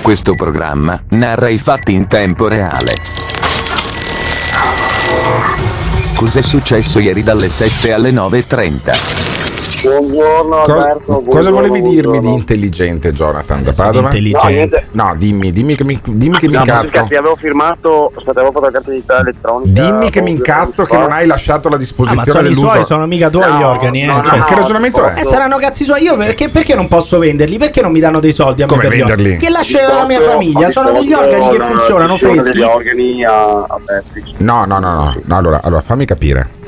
Questo programma narra i fatti in tempo reale. Cos'è successo ieri dalle 7 alle 9.30? Buongiorno Alberto, buongiorno, cosa volevi dirmi di intelligente, Jonathan da Padova? No, dimmi che mi cazzo. Perché ti avevo firmato, aspetta, avevo fatto la carta d'identità elettronica. Dimmi che mi incazzo che non hai lasciato la disposizione dell'uso. Ma sono i suoi, sono mica tuoi gli organi, no, che ragionamento è? Saranno cazzi suoi, io perché non posso venderli? Perché non mi danno dei soldi a me per venderli? Che lascerò la mia famiglia, sono degli organi che funzionano freschi. Degli organi a Netflix. No, allora fammi capire.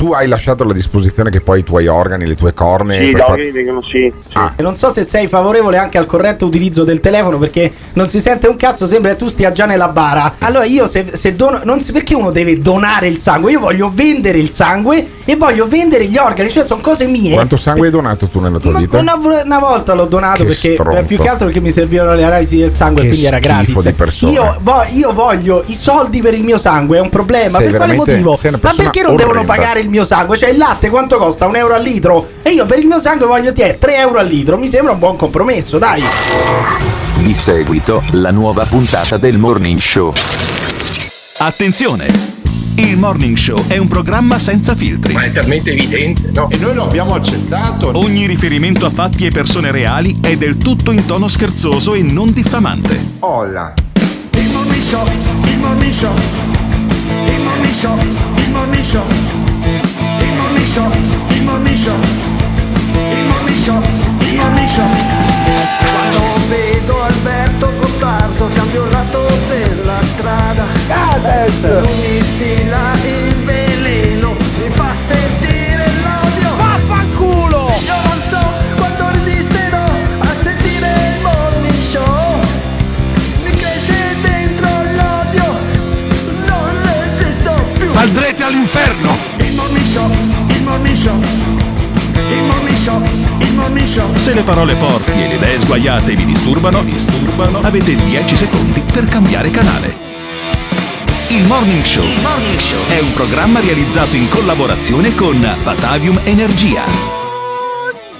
Tu hai lasciato alla disposizione che poi i tuoi organi, le tue corne... Sì, gli organi vengono, sì. Ah. E non so se sei favorevole anche al corretto utilizzo del telefono, perché non si sente un cazzo, sembra che tu stia già nella bara. Allora io se dono... Non so perché uno deve donare il sangue, io voglio vendere il sangue e voglio vendere gli organi, cioè sono cose mie. Quanto sangue hai donato tu nella tua vita? Una volta l'ho donato, che perché stronzo. Più che altro perché mi servivano le analisi del sangue, che quindi era gratis. Di persone. Io voglio i soldi per il mio sangue, è un problema. Sei per quale motivo? Ma perché non devono pagare il mio sangue? Cioè il latte quanto costa? €1 al litro? E io per il mio sangue voglio €3 al litro. Mi sembra un buon compromesso, dai. Di seguito la nuova puntata del Morning Show. Attenzione! Il Morning Show è un programma senza filtri. Ma è talmente evidente, no? E noi lo abbiamo accettato. Ogni riferimento a fatti e persone reali è del tutto in tono scherzoso e non diffamante. Hola. Il Morning Show. Quando vedo Alberto Gottardo cambio il lato della strada. Lui mi stila il veleno, mi fa sentire l'odio. Vaffanculo! Io non so quanto resisterò a sentire il Morning Show. Mi cresce dentro l'odio, non resisto più. Andrete all'inferno! Il Morning Show. Se le parole forti e le idee sguaiate vi disturbano, avete 10 secondi per cambiare canale. Il Morning Show è un programma realizzato in collaborazione con Patavium Energia.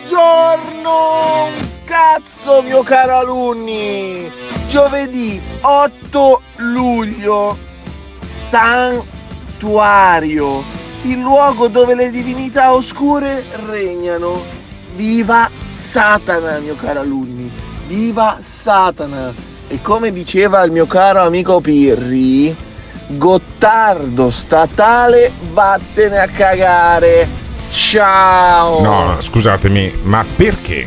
Buongiorno, cazzo mio caro Alunni. Giovedì 8 luglio, Santuario, il luogo dove le divinità oscure regnano. Viva Satana, mio caro Alunni, viva Satana. E come diceva il mio caro amico Pirri, Gottardo statale, vattene a cagare. Ciao. No, scusatemi, ma perché?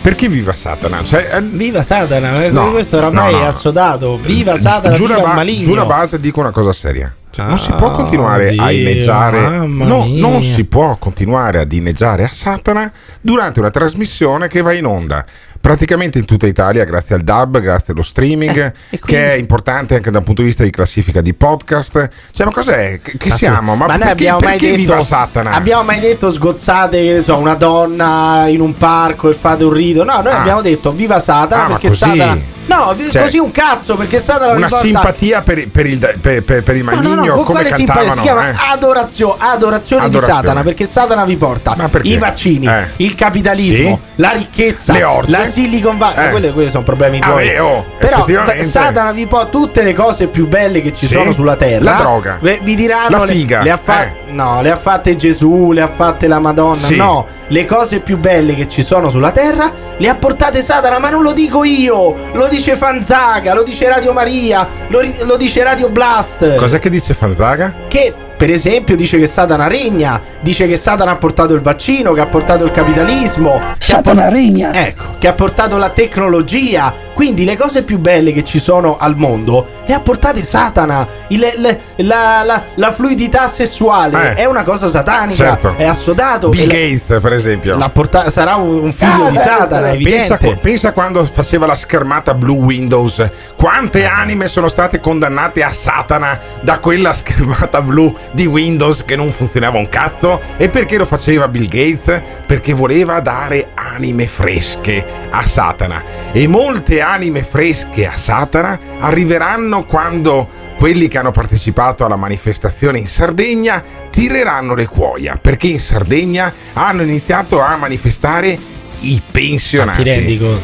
Perché viva Satana? Cioè, viva Satana, no, questo oramai no. È assodato. Viva Satana, giù viva maligno. Sulla base dico una cosa seria. Cioè, non si può continuare a inneggiare, non si può continuare ad inneggiare a Satana durante una trasmissione che va in onda praticamente in tutta Italia grazie al DAB, grazie allo streaming, che è importante anche da un punto di vista di classifica di podcast. Cioè, ma cos'è? Che siamo? Ma noi abbiamo perché mai detto, viva Satana? Abbiamo mai detto sgozzate, che ne so, una donna in un parco e fate un rito? No, noi abbiamo detto viva Satana, perché Satana. No, cioè, così un cazzo, perché è stata una rivolta... simpatia per il maligno, no, come cantavano, si chiama adorazione di Satana, perché Satana vi porta i vaccini, il capitalismo, la ricchezza, la Silicon Valley, quelli sono problemi tuoi. Però Satana vi porta tutte le cose più belle che ci sono sulla terra. La droga, vi diranno, la figa, no, le ha fatte Gesù, le ha fatte la Madonna, no, le cose più belle che ci sono sulla terra le ha portate Satana, ma non lo dico io, lo dice Fanzaga, lo dice Radio Maria, lo dice Radio Blast. Cos'è che dice Fanzaga? Che Per esempio dice che Satana regna, dice che Satana ha portato il vaccino, che ha portato il capitalismo, Satana regna, ecco, che ha portato la tecnologia. Quindi le cose più belle che ci sono al mondo le ha portate Satana. La fluidità sessuale è una cosa satanica, certo. È assodato. Bill Gates per esempio sarà un figlio di Satana, evidente. Pensa quando faceva la schermata Blue Windows, quante anime sono state condannate a Satana da quella schermata blu di Windows che non funzionava un cazzo. E perché lo faceva Bill Gates? Perché voleva dare anime fresche a Satana. E molte anime fresche a Satana arriveranno quando quelli che hanno partecipato alla manifestazione in Sardegna tireranno le cuoia, perché in Sardegna hanno iniziato a manifestare i pensionati.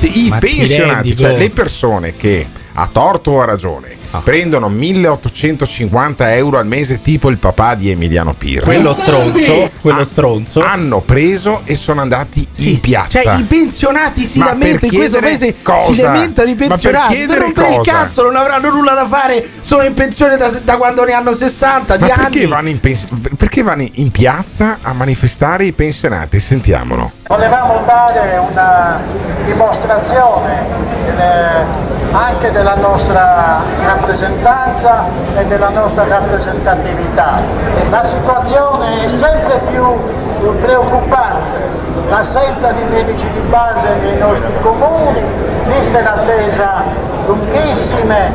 I pensionati, cioè le persone che a torto o a ragione prendono 1850 euro al mese, tipo il papà di Emiliano Pirri. Quello stronzo. Hanno preso e sono andati in piazza. Cioè i pensionati si lamentano in questo paese, si lamentano i pensionati. Ma per rompere il cazzo, non avranno nulla da fare, sono in pensione da quando ne hanno 60 di anni. Perché vanno in piazza a manifestare i pensionati? Sentiamolo. Volevamo dare una dimostrazione anche della nostra rappresentanza e della nostra rappresentatività. La situazione è sempre più preoccupante, l'assenza di medici di base nei nostri comuni, liste d'attesa lunghissime,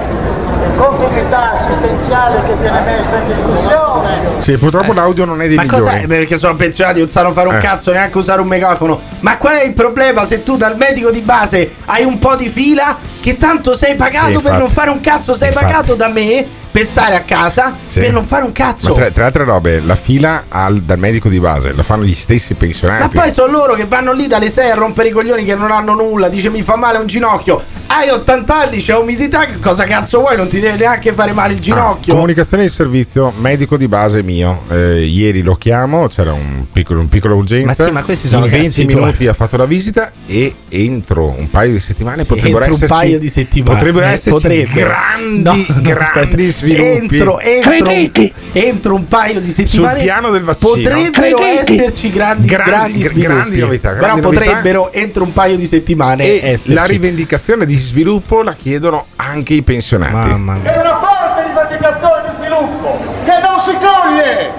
continuità assistenziale che viene messa in discussione. Sì, purtroppo l'audio non è dei migliori. Ma cos'è? Perché sono pensionati, non sanno fare un cazzo, neanche usare un megafono. Ma qual è il problema se tu dal medico di base hai un po' di fila, che tanto sei pagato per non fare un cazzo, pagato da me per stare a casa, per non fare un cazzo. Ma tra altre robe, la fila dal medico di base la fanno gli stessi pensionati. Ma poi sono loro che vanno lì dalle 6 a rompere i coglioni, che non hanno nulla. Dice: mi fa male un ginocchio. Hai 80 anni, c'è umidità, che cosa cazzo vuoi? Non ti deve neanche fare male il ginocchio. Comunicazione di servizio, medico di base mio. Ieri lo chiamo, c'era un piccolo urgenza. Ma questi sono 20 minuti ha fatto la visita e entro un paio di settimane potrebbero esserci grandi sviluppi. Entro un paio di settimane sul piano del vaccino potrebbero esserci grandi sviluppi, grandi novità, però potrebbero entro un paio di settimane esserci. La rivendicazione di sviluppo la chiedono anche i pensionati. Mamma mia. È una forte rivendicazione di sviluppo che non si coglie.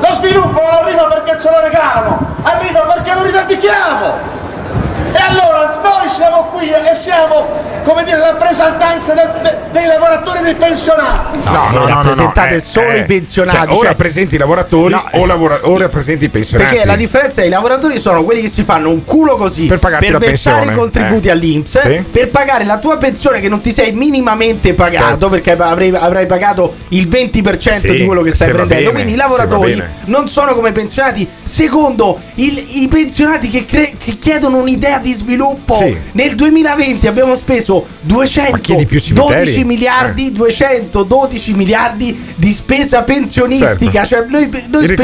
Lo sviluppo non arriva perché ce lo regalano, arriva perché lo rivendichiamo. E allora noi siamo qui e siamo, come dire, la rappresentanza dei lavoratori, dei pensionati. No, rappresentate solo i pensionati. Cioè, o rappresenti i lavoratori o rappresenti i pensionati. Perché la differenza è i lavoratori sono quelli che si fanno un culo così per versare i contributi all'INPS, per pagare la tua pensione che non ti sei minimamente pagato, certo. Perché avrai pagato il 20% di quello che stai prendendo. Quindi i lavoratori non sono come i pensionati. Secondo i pensionati che chiedono un'idea di sviluppo, nel 2020 abbiamo speso 212 miliardi di spesa pensionistica, certo. Cioè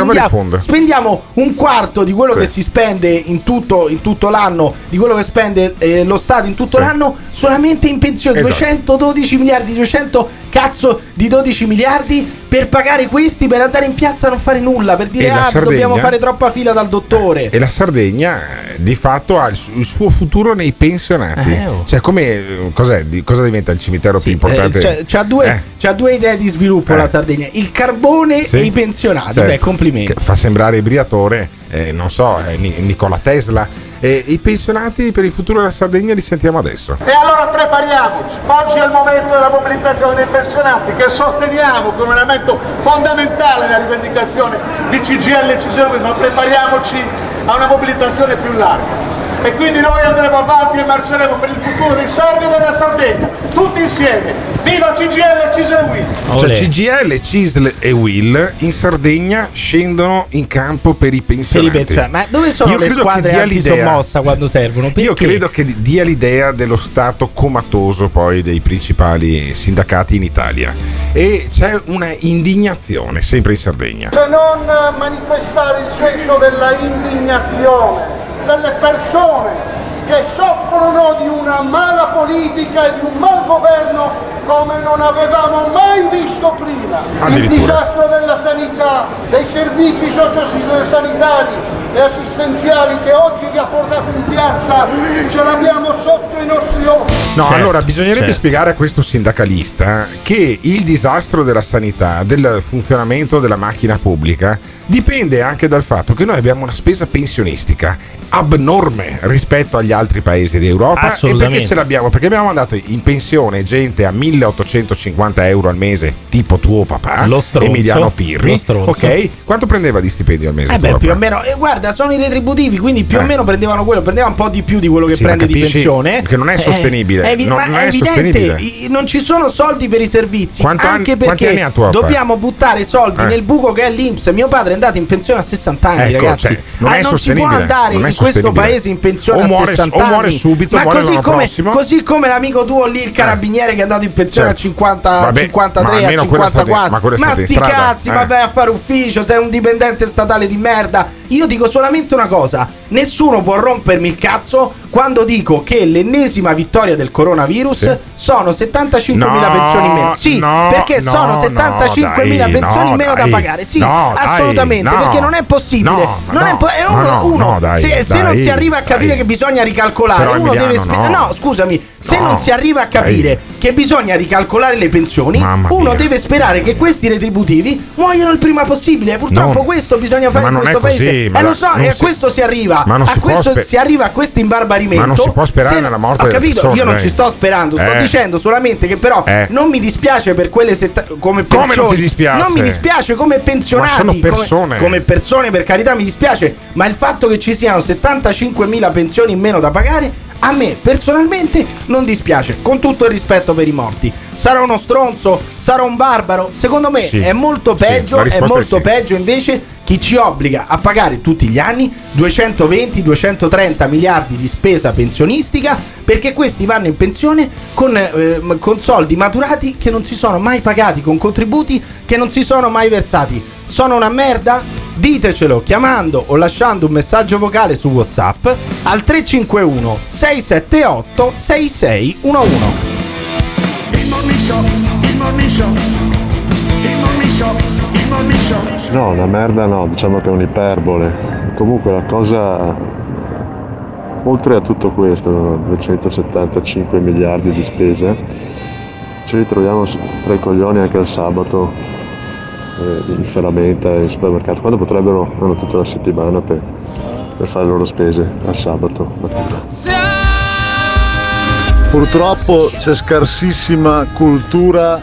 noi spendiamo un quarto di quello che si spende in tutto l'anno, di quello che spende lo Stato in tutto l'anno solamente in pensioni, esatto. 212 miliardi per pagare questi, per andare in piazza a non fare nulla, per dire dobbiamo fare troppa fila dal dottore. E la Sardegna di fatto ha il suo futuro nei pensionati. Cioè cosa diventa il cimitero più importante? C'ha due idee di sviluppo la Sardegna: il carbone e i pensionati. Beh, complimenti. Fa sembrare Briatore, Nicola Tesla. I pensionati per il futuro della Sardegna li sentiamo adesso. E allora prepariamoci, oggi è il momento della mobilitazione dei pensionati, che sosteniamo come un elemento fondamentale della rivendicazione di CGIL e CISL, ma prepariamoci a una mobilitazione più larga. E quindi noi andremo avanti e marceremo per il futuro dei sardi e della Sardegna, tutti insieme. Viva CGIL, CISL e UIL! Cioè CGIL, CISL e UIL in Sardegna scendono in campo per i pensionati. Ma dove sono le squadre antisommossa quando servono? Perché? Io credo che dia l'idea dello stato comatoso poi dei principali sindacati in Italia. E c'è una indignazione sempre in Sardegna. Se non manifestare il senso della indignazione delle persone che soffrono di una mala politica e di un mal governo come non avevamo mai visto prima. Il disastro della sanità, dei servizi sociosanitari e assistenziali che oggi vi ha portato in piazza, ce l'abbiamo sotto i nostri occhi. No, certo, allora bisognerebbe spiegare a questo sindacalista che il disastro della sanità, del funzionamento della macchina pubblica, dipende anche dal fatto che noi abbiamo una spesa pensionistica abnorme rispetto agli altri paesi d'Europa. E perché ce l'abbiamo? Perché abbiamo mandato in pensione gente a 1850 euro al mese, tipo tuo papà, lo stronzo, Emiliano Pirri, ok? Quanto prendeva di stipendio al mese? Più o meno, guarda, sono i retributivi, quindi più o meno prendevano quello, prendeva un po' di più di quello che prende di pensione, che non è sostenibile, è evidente, non ci sono soldi per i servizi. Anche perché dobbiamo buttare soldi nel buco che è l'INPS. Mio padre è andato in pensione a 60 anni, ecco, ragazzi, non si può andare in questo paese in pensione a 60 anni, o muore subito, ma così come l'amico tuo lì, il carabiniere che è andato in pensione a 50, vabbè, 53, a 54, ma sti cazzi, ma vai a fare ufficio, sei un dipendente statale di merda. Io dico solamente una cosa: nessuno può rompermi il cazzo quando dico che l'ennesima vittoria del coronavirus sono 75.000 pensioni in meno. Sono 75.000 pensioni in meno da pagare. Assolutamente, perché non è possibile. Se non si arriva a capire che bisogna ricalcolare, non si arriva a capire che bisogna ricalcolare le pensioni, deve sperare che questi retributivi muoiano il prima possibile. Purtroppo questo bisogna fare in questo paese. E a questo si arriva. Si arriva a questo imbarbarimento. Ma non si può sperare nella morte delle persone. Io non ci sto sperando, sto dicendo solamente che però non mi dispiace per quelle come pensioni. Come non ti dispiace? Non mi dispiace come pensionati, ma sono persone. Come persone, per carità, mi dispiace, ma il fatto che ci siano 75.000 pensioni in meno da pagare a me personalmente non dispiace, con tutto il rispetto per i morti. Sarò uno stronzo, sarò un barbaro, secondo me è molto peggio, peggio invece chi ci obbliga a pagare tutti gli anni 220-230 miliardi di spesa pensionistica, perché questi vanno in pensione con soldi maturati che non si sono mai pagati, con contributi che non si sono mai versati. Sono una merda? Ditecelo chiamando o lasciando un messaggio vocale su WhatsApp al 351-678-6611. No, una merda no, diciamo che è un'iperbole. Comunque la cosa, oltre a tutto questo, 275 miliardi di spese, ci ritroviamo tra i coglioni anche il sabato, in ferramenta, in supermercato, quando potrebbero, hanno tutta la settimana per fare le loro spese al sabato mattina. Purtroppo c'è scarsissima cultura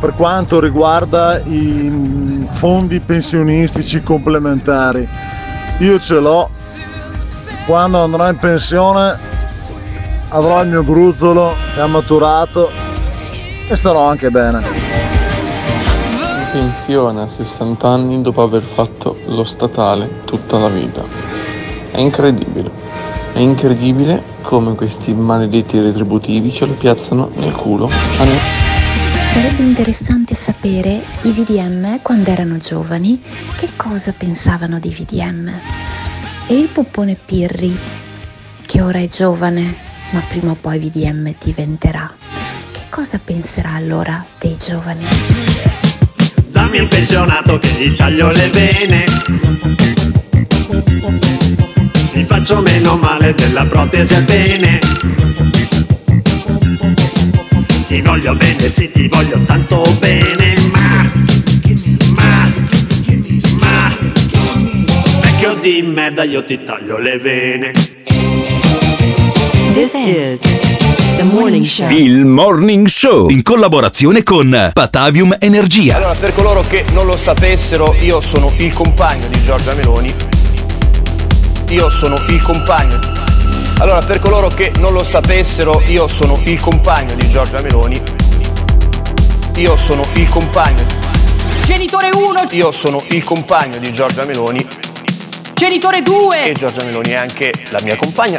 per quanto riguarda i fondi pensionistici complementari. Io ce l'ho, quando andrò in pensione avrò il mio gruzzolo che ha maturato e starò anche bene. In pensione a 60 anni dopo aver fatto lo statale tutta la vita. È incredibile come questi maledetti retributivi ce lo piazzano nel culo. Sarebbe interessante sapere i VDM, quando erano giovani, che cosa pensavano di VDM. E il poppone Pirri, che ora è giovane, ma prima o poi VDM diventerà, che cosa penserà allora dei giovani? Dammi un pensionato che gli taglio le vene, gli faccio meno male della protesi al bene. Ti voglio bene, sì, ti voglio tanto bene, ma vecchio di merda, io ti taglio le vene. This is The Morning Show. Il Morning Show in collaborazione con Patavium Energia. Allora, per coloro che non lo sapessero, io sono il compagno di Giorgia Meloni. Io sono il compagno. Genitore 1. Io sono il compagno di Giorgia Meloni. Genitore 2. E Giorgia Meloni è anche la mia compagna.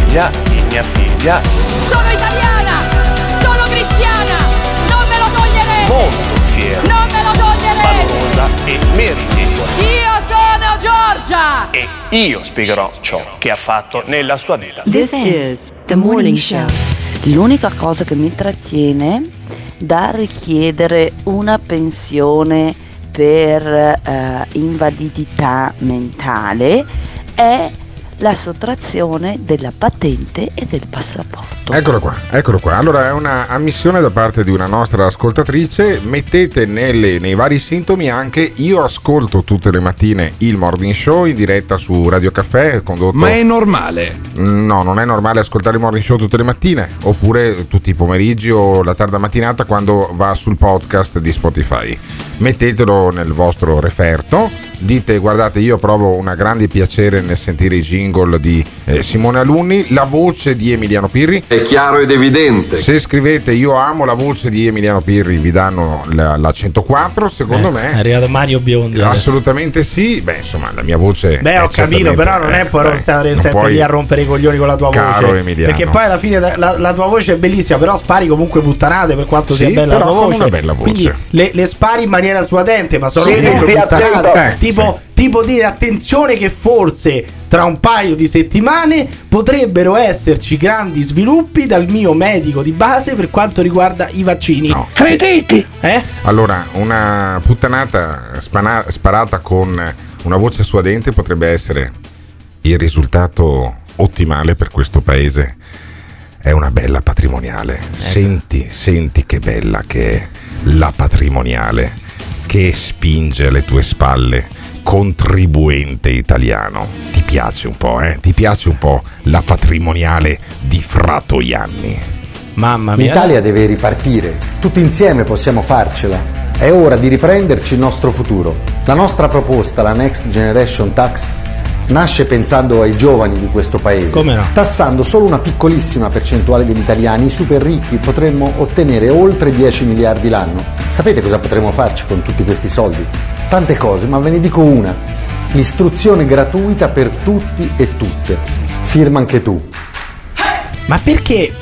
Sono italiana, sono cristiana, non me lo toglierete. Molto fiera. Non me lo toglierete. Valorosa e meritevole. Io sono Giorgia. E io spiegherò ciò che ha fatto nella sua vita. This is the morning show. L'unica cosa che mi trattiene da richiedere una pensione per invalidità mentale è la sottrazione della patente e del passaporto. Eccolo qua, eccolo qua. Allora è una ammissione da parte di una nostra ascoltatrice. Mettete nei vari sintomi anche io ascolto tutte le mattine il Morning Show in diretta su Radio Caffè condotto. Ma è normale? No, non è normale ascoltare il Morning Show tutte le mattine oppure tutti i pomeriggi o la tarda mattinata quando va sul podcast di Spotify. Mettetelo nel vostro referto. Dite, guardate, io provo un grande piacere nel sentire i jingle di Simone Alunni, la voce di Emiliano Pirri. È chiaro ed evidente. Se scrivete io amo la voce di Emiliano Pirri vi danno la 104, secondo me. È arrivato Mario Biondi. Assolutamente adesso. Sì, beh insomma la mia voce. Beh ho capito, però non è per stare sempre lì a rompere i coglioni con la tua caro voce. Emiliano. Perché poi alla fine la tua voce è bellissima, però spari comunque puttanate per quanto sia bella la tua voce. Una bella voce. Quindi le spari in maniera suadente, ma sono comunque puttanate. Tipo dire attenzione che forse tra un paio di settimane potrebbero esserci grandi sviluppi dal mio medico di base per quanto riguarda i vaccini. No. Credete? Allora, una puttanata sparata con una voce suadente potrebbe essere il risultato ottimale per questo paese. È una bella patrimoniale. Ecco. Senti che bella che è la patrimoniale che spinge alle tue spalle. Contribuente italiano, ti piace un po', eh? Ti piace un po' la patrimoniale di Fratoianni? Mamma mia! L'Italia deve ripartire, tutti insieme possiamo farcela. È ora di riprenderci il nostro futuro. La nostra proposta, la Next Generation Tax, nasce pensando ai giovani di questo paese. Come no? Tassando solo una piccolissima percentuale degli italiani, i super ricchi, potremmo ottenere oltre 10 miliardi l'anno. Sapete cosa potremmo farci con tutti questi soldi? Tante cose, ma ve ne dico una. L'istruzione gratuita per tutti e tutte. Firma anche tu. Ma perché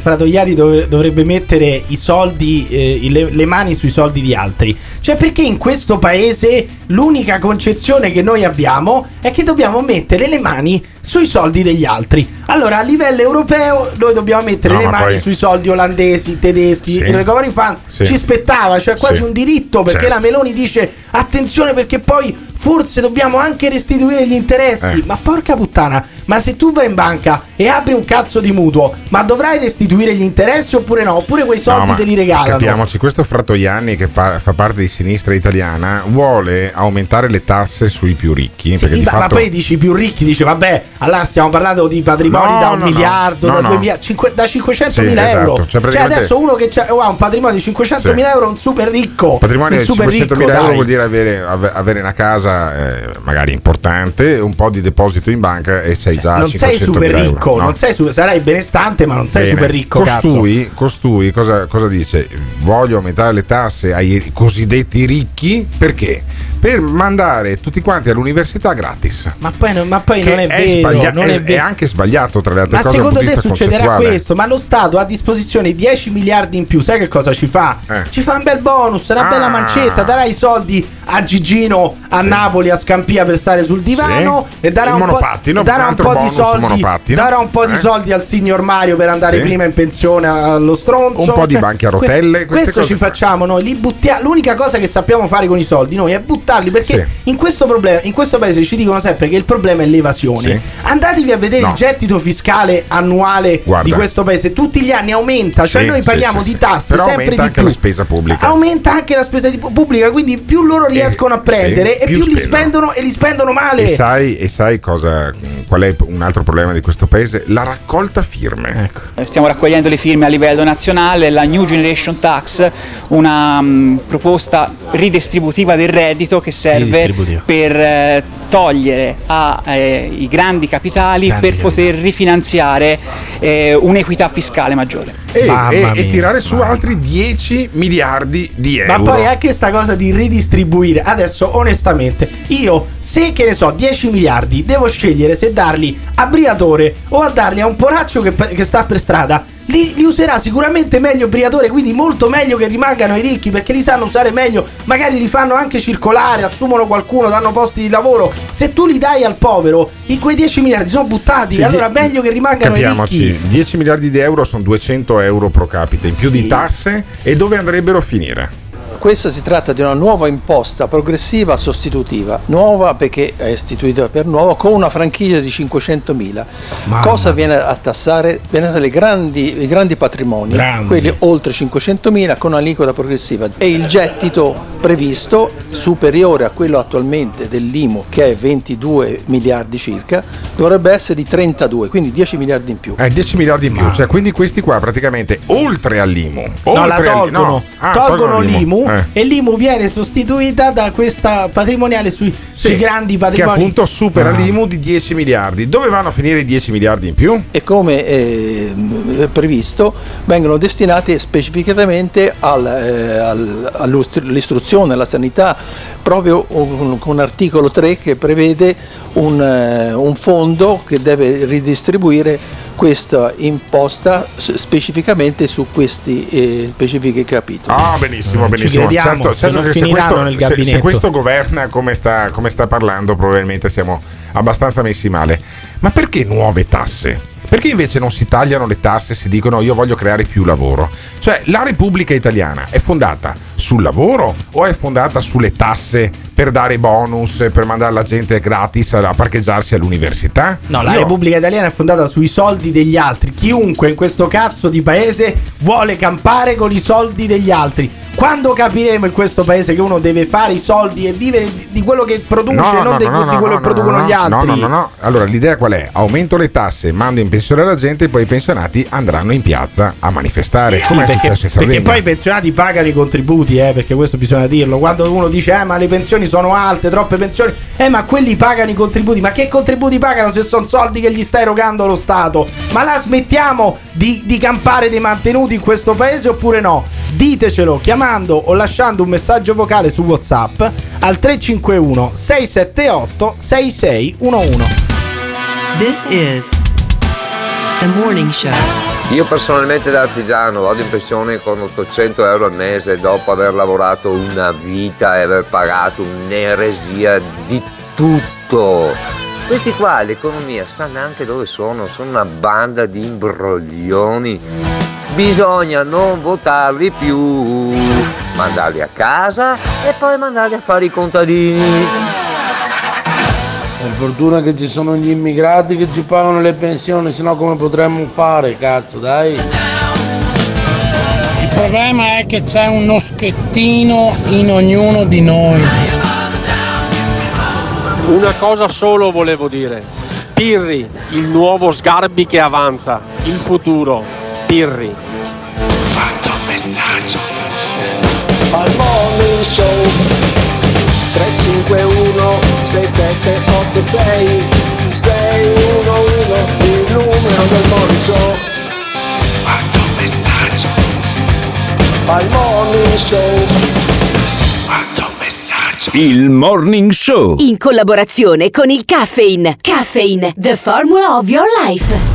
Fratoianni dovrebbe mettere i soldi, le mani sui soldi di altri? Cioè perché in questo paese l'unica concezione che noi abbiamo è che dobbiamo mettere le mani sui soldi degli altri. Allora a livello europeo noi dobbiamo mettere le mani sui soldi olandesi, tedeschi, il recovery fund ci spettava, cioè quasi un diritto, perché la Meloni dice attenzione perché poi forse dobbiamo anche restituire gli interessi. Ma porca puttana, ma se tu vai in banca e apri un cazzo di mutuo, ma dovrai restituire gli interessi oppure no? Oppure quei soldi te li regalano? Capiamoci, questo Fratoianni che fa parte di Sinistra Italiana vuole aumentare le tasse sui più ricchi, perché di fatto... Ma poi dici i più ricchi, dice vabbè, allora stiamo parlando di patrimoni da un miliardo, da 2 miliardi, da 500 mila euro. Cioè, praticamente... cioè adesso uno che ha un patrimonio di 500 mila euro è un super ricco. Un patrimonio di 500 mila euro vuol dire avere una casa magari importante, un po' di deposito in banca e sei già non 500 sei super ricco, euro, no? Sarai benestante ma non sei super ricco. Costui cosa dice? Voglio aumentare le tasse ai cosiddetti ricchi perché? Per mandare tutti quanti all'università gratis. Ma poi non è vero, è anche sbagliato tra le altre cose. Ma secondo te succederà questo? Ma lo Stato ha a disposizione 10 miliardi in più, sai che cosa ci fa? Ci fa un bel bonus, una bella mancetta, darà i soldi a Gigino a Napoli, a Scampia per stare sul divano e darà un po' di soldi al signor Mario per andare prima in pensione allo stronzo. Un po' di banche a rotelle. Questo ci facciamo noi, l'unica cosa che sappiamo fare con i soldi noi è buttare affrontarli, perché sì, in questo problema, in questo paese ci dicono sempre che il problema è l'evasione. Sì. Andatevi a vedere, no, il gettito fiscale annuale, guarda, di questo paese. Tutti gli anni aumenta, cioè sì, noi parliamo di tasse, però sempre aumenta di anche più la spesa pubblica. Aumenta anche la spesa pubblica, quindi più loro riescono a prendere e più li spendono, e li spendono male. E sai cosa, qual è un altro problema di questo paese? La raccolta firme. Ecco. Stiamo raccogliendo le firme a livello nazionale, la New Generation Tax, una proposta ridistributiva del reddito che serve per togliere ai grandi capitali per poter rifinanziare un'equità fiscale maggiore e tirare su altri 10 miliardi di euro. Ma poi anche sta cosa di ridistribuire, adesso onestamente io, se che ne so, 10 miliardi devo scegliere se darli a Briatore o a darli a un poraccio che sta per strada, li userà sicuramente meglio Briatore, quindi molto meglio che rimangano i ricchi, perché li sanno usare meglio, magari li fanno anche circolare, assumono qualcuno, danno posti di lavoro. Se tu li dai al povero, in quei 10 miliardi sono buttati, sì, allora meglio che rimangano, capiamoci, i ricchi. 10 miliardi di euro sono 200 euro pro capite in più di tasse, e dove andrebbero a finire? Questa si tratta di una nuova imposta progressiva sostitutiva, nuova perché è istituita per nuovo, con una franchigia di 500.000. Cosa viene a tassare? Viene a i grandi patrimoni, quelli oltre 500.000 con un'aliquota progressiva, e il gettito previsto superiore a quello attualmente dell'IMU, che è 22 miliardi circa, dovrebbe essere di 32, quindi 10 miliardi in più. 10 miliardi in più, cioè quindi questi qua praticamente oltre all'IMU. Tolgono l'IMU. E l'IMU viene sostituita da questa patrimoniale sui grandi patrimoni, che appunto supera l'IMU di 10 miliardi. Dove vanno a finire i 10 miliardi in più? E come previsto vengono destinati specificatamente all'istruzione, alla sanità, proprio con l'articolo 3 che prevede un fondo che deve ridistribuire questa imposta specificamente su questi specifici capitoli. Benissimo. Certo che se questo governa come sta parlando, probabilmente siamo abbastanza messi male. Ma perché nuove tasse? Perché invece non si tagliano le tasse e si dicono io voglio creare più lavoro? Cioè, la Repubblica Italiana è fondata sul lavoro o è fondata sulle tasse per dare bonus, per mandare la gente gratis a parcheggiarsi all'università? No, la Repubblica Italiana è fondata sui soldi degli altri. Chiunque in questo cazzo di paese vuole campare con i soldi degli altri. Quando capiremo in questo paese che uno deve fare i soldi e vivere di quello che produce, non di quello che producono gli altri? No. Allora, l'idea qual è? Aumento le tasse, mando in pensione la gente e poi i pensionati andranno in piazza a manifestare. Sì, perché poi i pensionati pagano i contributi, perché questo bisogna dirlo. Quando uno dice ma le pensioni sono alte, troppe pensioni, ma quelli pagano i contributi. Ma che contributi pagano se sono soldi che gli sta erogando lo Stato? Ma la smettiamo di campare dei mantenuti in questo paese oppure no? Ditecelo, chiamate o lasciando un messaggio vocale su WhatsApp al 351 678 6611. This is the morning show. Io personalmente da artigiano vado in pensione con 800 euro al mese dopo aver lavorato una vita e aver pagato un'eresia di tutto. Questi qua, l'economia, sanno anche dove sono una banda di imbroglioni. Bisogna non votarli più, mandarli a casa e poi mandarli a fare i contadini. Per fortuna che ci sono gli immigrati che ci pagano le pensioni, sennò come potremmo fare, cazzo, dai. Il problema è che c'è uno schettino in ognuno di noi. Una cosa solo volevo dire: Pirri, il nuovo Sgarbi che avanza, il futuro. Pirri. Manda un messaggio al Morning Show 351 6786 611, il numero del Morning Show. Manda un messaggio al Morning Show. Manda un messaggio. Il Morning Show in collaborazione con il Caffeine. Caffeine, the formula of your life.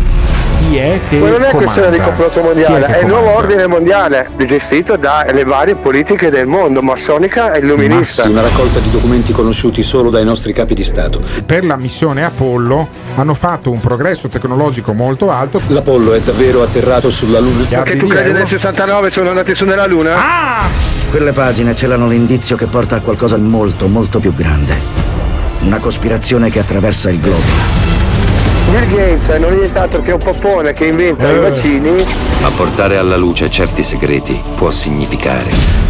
chi è che comanda. Ma non è questione di complotto mondiale, è il nuovo ordine mondiale gestito dalle varie politiche del mondo, massonica e illuminista. Una raccolta di documenti conosciuti solo dai nostri capi di Stato. Per la missione Apollo hanno fatto un progresso tecnologico molto alto. L'Apollo è davvero atterrato sulla Luna. Perché tu credi nel 69 sono andati su nella Luna? Ah! Quelle pagine celano l'indizio che porta a qualcosa di molto, molto più grande. Una cospirazione che attraversa il globo. Bill Gates non è nient'altro che un popone che inventa i vaccini. Ma portare alla luce certi segreti può significare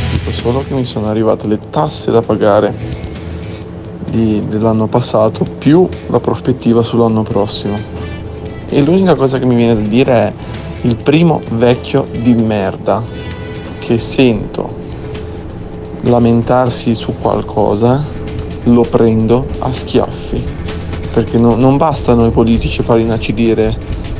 Dico solo che mi sono arrivate le tasse da pagare dell'anno passato più la prospettiva sull'anno prossimo. E l'unica cosa che mi viene da dire è il primo vecchio di merda che sento lamentarsi su qualcosa lo prendo a schiaffi. Perché non basta noi politici far inacidire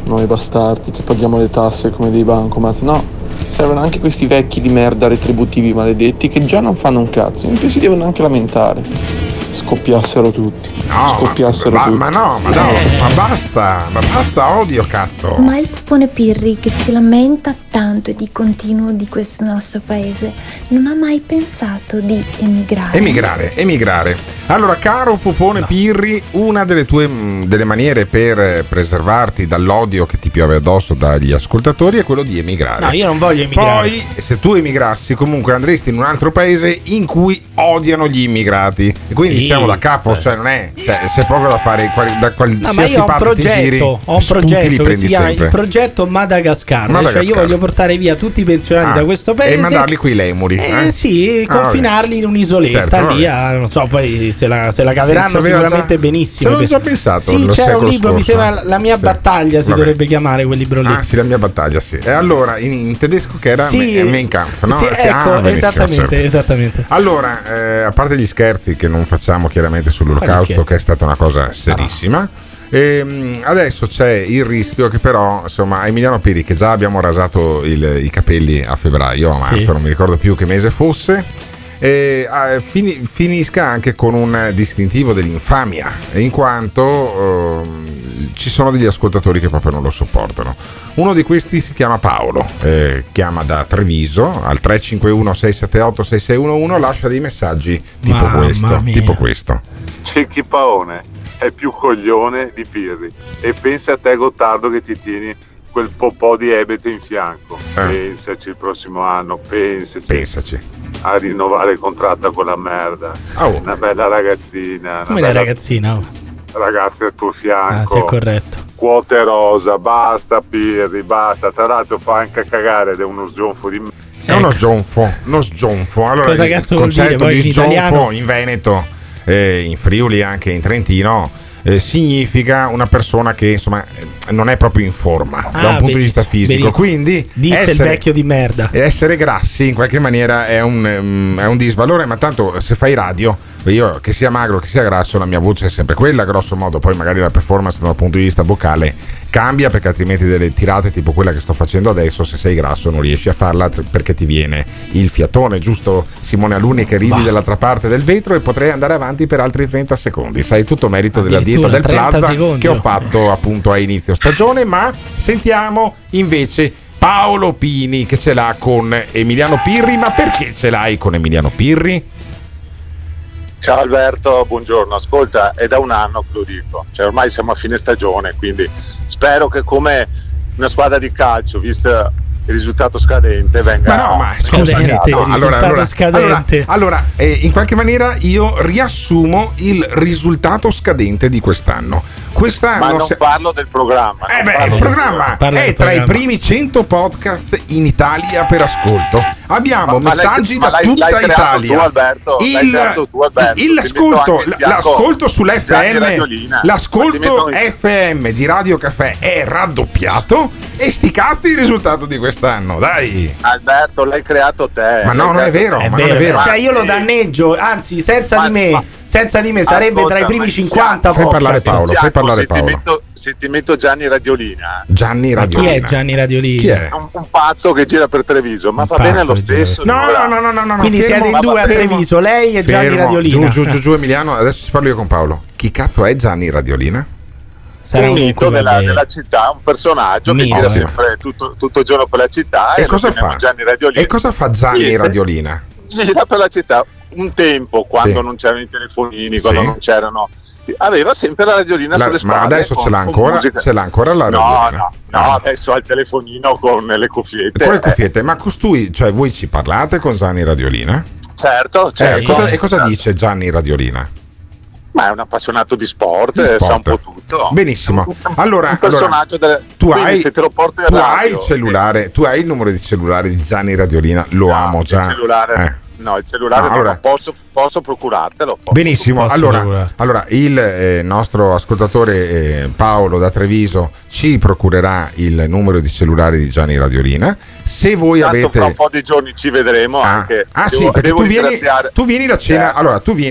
noi bastardi che paghiamo le tasse come dei bancomat, no. Servono anche questi vecchi di merda retributivi maledetti che già non fanno un cazzo, in più si devono anche lamentare. Scoppiassero tutti. No, scoppiassero tutti. Ma basta, odio cazzo. Ma il popone Pirri che si lamenta tanto e di continuo di questo nostro paese non ha mai pensato di emigrare. Allora, caro popone Pirri, una delle tue delle maniere per preservarti dall'odio che ti piove addosso dagli ascoltatori è quello di emigrare. No, io non voglio emigrare. Poi, se tu emigrassi, comunque andresti in un altro paese in cui odiano gli immigrati. E quindi siamo da capo, cioè non è, cioè, c'è poco da fare. Da qualsiasi parte ti giri, ho un progetto che si chiama il progetto Madagascar. Cioè io voglio portare via tutti i pensionati da questo paese e mandarli qui lemuri. Sì, confinarli in un'isoletta, certo, lì, non so, poi se la caveranno sicuramente benissimo. Ci avevo già pensato. Sì, c'era un libro, mi sembra La mia battaglia si dovrebbe chiamare quel libro lì. Ah sì, La mia battaglia, sì. E allora in tedesco che era Mein Kampf, no? Sì, ecco, esattamente. Allora, a parte gli scherzi che non facciamo chiaramente sull'Olocausto, che è stata una cosa serissima. Adesso c'è il rischio che però, insomma, Emiliano Pirri, che già abbiamo rasato i capelli a febbraio, a marzo, non mi ricordo più che mese fosse, finisca anche con un distintivo dell'infamia, in quanto ci sono degli ascoltatori che proprio non lo sopportano. Uno di questi si chiama Paolo, chiama da Treviso al 351 678 6611, lascia dei messaggi tipo questo. Cicchi Paone è più coglione di Pirri e pensa a te Gottardo che ti tieni quel po' di ebete in fianco. Pensaci il prossimo anno, pensaci a rinnovare il contratto con la merda. Una bella ragazzina, come la ragazzina, ragazzi al tuo fianco, se è corretto, quote rosa. Basta Pirri, basta. Tra l'altro fa anche cagare ed è uno zionfo di merda. È uno sgionfo. Allora, cosa cazzo vuol dire? Il concetto di sgionfo in Veneto, in Friuli, anche in Trentino, significa una persona che insomma non è proprio in forma da un punto di vista fisico, quindi disse il vecchio di merda. Essere grassi in qualche maniera è un disvalore, ma tanto se fai radio, io che sia magro che sia grasso la mia voce è sempre quella, grosso modo. Poi magari la performance dal punto di vista vocale cambia, perché altrimenti delle tirate tipo quella che sto facendo adesso, se sei grasso non riesci a farla perché ti viene il fiatone, giusto Simone Alunni, che ridi dall'altra parte del vetro. E potrei andare avanti per altri 30 secondi, sai, tutto merito della dieta del Plaza che ho fatto appunto a inizio stagione. Ma sentiamo invece Paolo Pini, che ce l'ha con Emiliano Pirri. Ma perché ce l'hai con Emiliano Pirri? Ciao Alberto, buongiorno. Ascolta, è da un anno che lo dico, cioè ormai siamo a fine stagione, quindi spero che come una squadra di calcio, vista il risultato scadente venga. Ma no, ma scusa, allora, in qualche maniera io riassumo il risultato scadente di quest'anno. Ma non parlo del programma. Il programma è tra i primi 100 podcast in Italia per ascolto. Abbiamo messaggi da tutta Italia. L'ascolto sull'FM, l'ascolto FM di Radio Caffè è raddoppiato. E sti cazzi il risultato di quest'anno, dai. Alberto, l'hai creato te. Ma no, non è vero, cioè io lo danneggio, anzi, senza di me sarebbe tra i primi 50. Fai parlare Paolo. Se ti metto Gianni Radiolina. Chi è Gianni Radiolina? Chi è? Un pazzo che gira per Treviso, ma fa bene lo stesso. No. Quindi siete in due a Treviso, lei e Gianni Radiolina. Giù Emiliano, adesso ci parlo io con Paolo. Chi cazzo è Gianni Radiolina? Sarà un mito della città, un personaggio che gira sempre tutto il giorno per la città. E cosa fa Gianni Radiolina? Radiolina? Gira per la città. Un tempo, quando non c'erano i telefonini, quando non c'erano, aveva sempre la radiolina sulle spalle. Ma adesso ce l'ha ancora la radiolina? No, adesso ha il telefonino con le cuffiette. Ma costui, cioè voi ci parlate con Gianni Radiolina? Certo. Cosa dice Gianni Radiolina? Ma è un appassionato di sport. Sa un po' tutto. Benissimo. Allora, tu hai il cellulare, tu hai il numero di cellulare di Gianni Radiolina, amo già. Il cellulare, posso procurartelo. Benissimo, allora il nostro ascoltatore Paolo da Treviso ci procurerà il numero di cellulare di Gianni Radiolina. Se voi avete, fra un po' di giorni ci vedremo anche. Tu vieni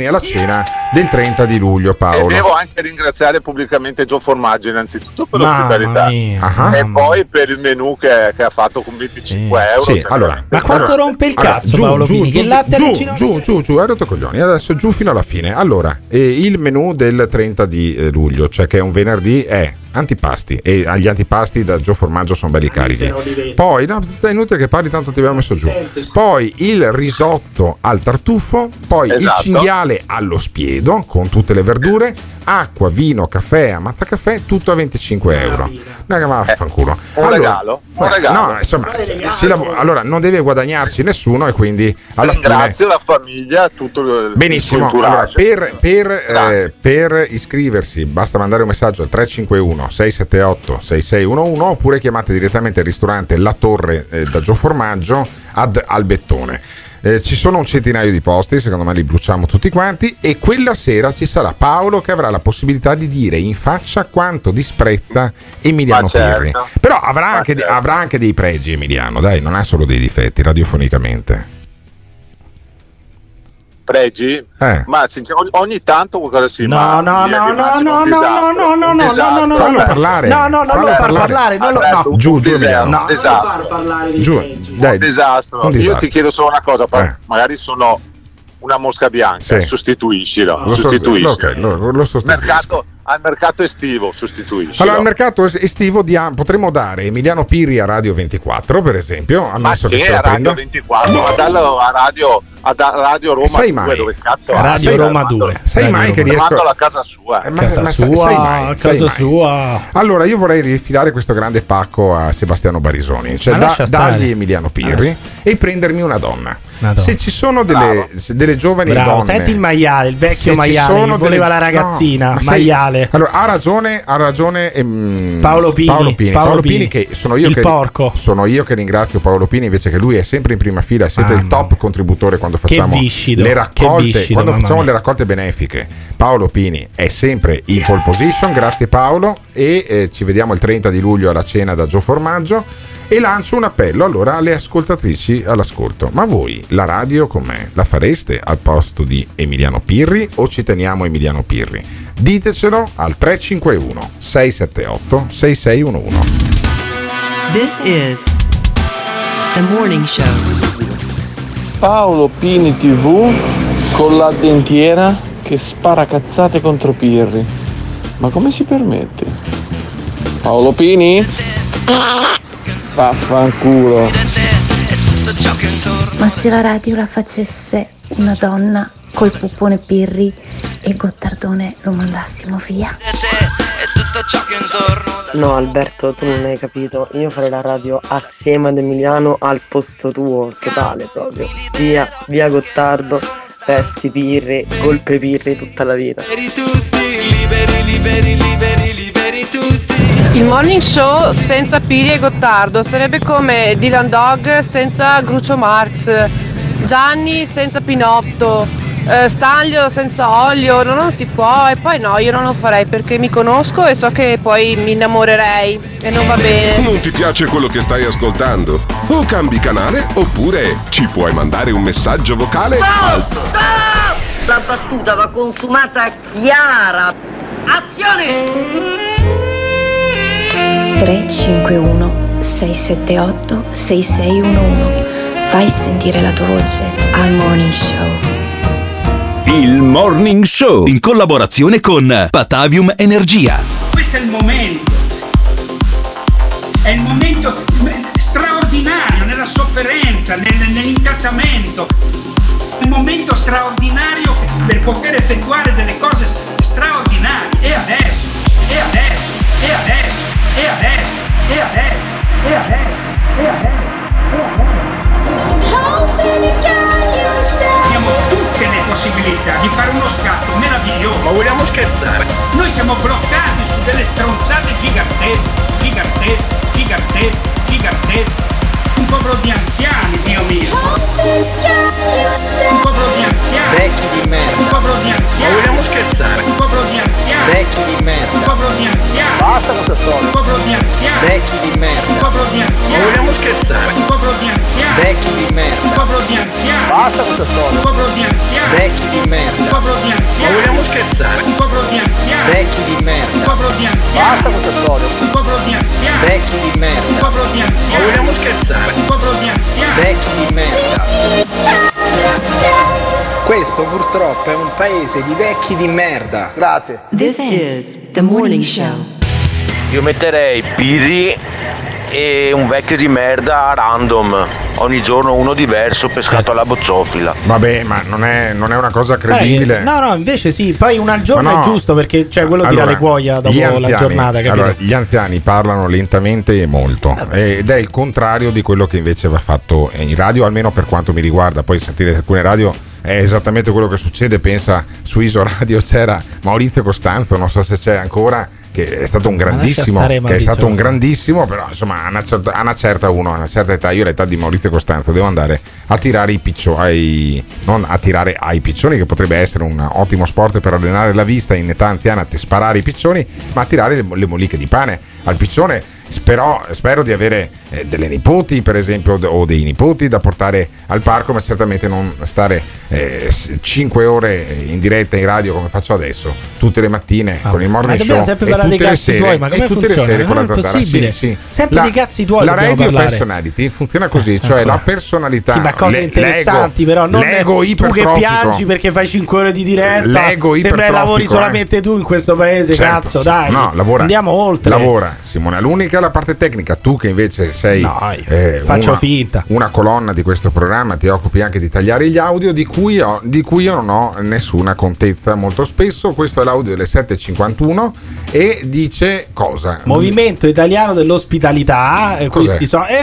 alla cena del 30 di luglio, Paolo. E devo anche ringraziare pubblicamente Joe Formaggio innanzitutto per l'ospitalità e poi per il menù che ha fatto con 25 euro. Sì, allora, ma quanto rompe il cazzo, Paolo Pini? Giù, hai rotto coglioni. Adesso giù fino alla fine. Allora, il menù del 30 di luglio, cioè che è un venerdì, è antipasti, e gli antipasti da Joe Formaggio sono belli carichi. Poi è inutile che parli, tanto ti abbiamo messo giù. Poi il risotto al tartufo, poi il cinghiale allo spiedo con tutte le verdure, acqua, vino, caffè, ammazza caffè, tutto a 25 euro. Vaffanculo. Un regalo. No, insomma, allora non deve guadagnarci nessuno e quindi alla fine grazie alla famiglia, tutto il benissimo. Allora, per iscriversi basta mandare un messaggio al 351 678 6611 oppure chiamate direttamente il ristorante La Torre da Joe Formaggio al Bettone. Ci sono un centinaio di posti, secondo me li bruciamo tutti quanti, e quella sera ci sarà Paolo che avrà la possibilità di dire in faccia quanto disprezza Emiliano Pirri. Però avrà anche dei pregi Emiliano, dai, non ha solo dei difetti radiofonicamente. Pregi? Ma ogni tanto qualcosa si No, non lo far parlare. Un disastro. Io ti chiedo solo una cosa, magari sono una mosca bianca, sostituiscilo. Lo sostituisco. Al mercato estivo sostituisci. Allora al mercato estivo potremmo dare Emiliano Pirri a Radio 24 per esempio, ammesso che se lo prenda. Ma dallo a Radio Roma 2, dove cazzo Radio Roma 2. Sai mai che riesco a casa sua? Casa sua. Allora io vorrei rifilare questo grande pacco a Sebastiano Barisoni, cioè dargli Emiliano Pirri e prendermi una donna. Se ci sono delle giovani donne. Senti il maiale, il vecchio maiale, voleva la ragazzina, maiale. Allora ha ragione Paolo Pini che sono io che ringrazio Paolo Pini, invece che lui è sempre in prima fila, è sempre il top contributore quando facciamo le raccolte, le raccolte benefiche. Paolo Pini è sempre in pole position, grazie Paolo, e ci vediamo il 30 di luglio alla cena da Joe Formaggio. E lancio un appello allora alle ascoltatrici all'ascolto. Ma voi la radio com'è? La fareste al posto di Emiliano Pirri o ci teniamo Emiliano Pirri? Ditecelo al 351 678 6611. This is The Morning Show. Paolo Pini TV con la dentiera che spara cazzate contro Pirri. Ma come si permette? Paolo Pini? Vaffanculo. Ma se la radio la facesse una donna col pupone Pirri e Gottardone lo mandassimo via. No Alberto, tu non hai capito, io farei la radio assieme ad Emiliano al posto tuo, che tale proprio. Via, via Gottardo, resti Pirri, colpe Pirri tutta la vita. Liberi tutti, liberi, liberi, liberi, liberi tutti. Il morning show senza Pirri e Gottardo sarebbe come Dylan Dog senza Groucho Marx, Gianni senza Pinotto, Stanlio senza olio, non si può. E poi no, io non lo farei perché mi conosco e so che poi mi innamorerei e non va bene. Non ti piace quello che stai ascoltando? O cambi canale oppure ci puoi mandare un messaggio vocale. La battuta va consumata chiara. Azione! 351 678 6611. Fai sentire la tua voce al Morning Show. Il Morning Show in collaborazione con Patavium Energia. Questo è il momento. È il momento straordinario nella sofferenza, nell'incazzamento. È un momento straordinario per poter effettuare delle cose straordinarie. E adesso, e adesso, e adesso, e adesso, e adesso, e adesso, e adesso, e adesso. Abbiamo tutte le possibilità di fare uno scatto meraviglioso. Ma vogliamo scherzare? Noi siamo bloccati su delle stronzate gigantesche. Un popolo di anziani, Dio mio. Un popolo di anziani. Vecchi di merda. Un popolo di anziani. Ma vogliamo scherzare? Un popolo di anziani. Vecchi di merda. Un popolo di anziani. Basta con questo solo. Un popolo di anziani. Vecchi di merda. Un popolo di anziani. Ma vogliamo scherzare? Un popolo di anziani. Vecchi di merda. Un popolo di anziani. Basta con questo solo. Un popolo di anziani. Vecchi di merda. Un popolo di anziani. Ma vogliamo scherzare? Un popolo di anziani. Vecchi di merda. Un popolo di anziani. Basta con questo solo. Un popolo di anziani. Vecchi di merda. Un popolo di anziani. Ma vogliamo scherzare? Un popolo di anziani. Vecchi di merda. Questo purtroppo è un paese di vecchi di merda. Grazie. This is the Morning Show. Io metterei Pirri e un vecchio di merda random. Ogni giorno uno diverso, pescato alla bocciofila. Vabbè, ma non è una cosa credibile. No, invece sì. Poi un al giorno no, è giusto perché c'è quello allora, tira le cuoia dopo anziani, la giornata, capito? Allora, gli anziani parlano lentamente e molto. Ed è il contrario di quello che invece va fatto in radio, almeno per quanto mi riguarda. Poi sentire alcune radio è esattamente quello che succede. Pensa, su Isoradio c'era Maurizio Costanzo, non so se c'è ancora, che è stato un grandissimo, però insomma a una certa età, io all'età di Maurizio Costanzo devo andare a tirare i piccioni, non a tirare ai piccioni, che potrebbe essere un ottimo sport per allenare la vista in età anziana, sparare i piccioni, ma a tirare le moliche di pane al piccione. Spero di avere delle nipoti, per esempio, o dei nipoti da portare al parco, ma certamente non stare 5 ore in diretta in radio come faccio adesso, tutte le mattine con il morning show e tutte le sere con la zanzara. Sì. Sempre dei cazzi tuoi. La radio personality funziona così, cioè la personalità. Sì, ma cose interessanti, però non tu che piangi perché fai 5 ore di diretta. Sembra che lavori solamente tu in questo paese, certo, cazzo, dai. No, lavora. Andiamo oltre. Lavora Simone Alunni che ha la parte tecnica, tu che invece sei una colonna di questo programma, ti occupi anche di tagliare gli audio di cui io non ho nessuna contezza molto spesso. Questo è l'audio delle 7:51 e dice cosa? Movimento Italiano dell'Ospitalità, è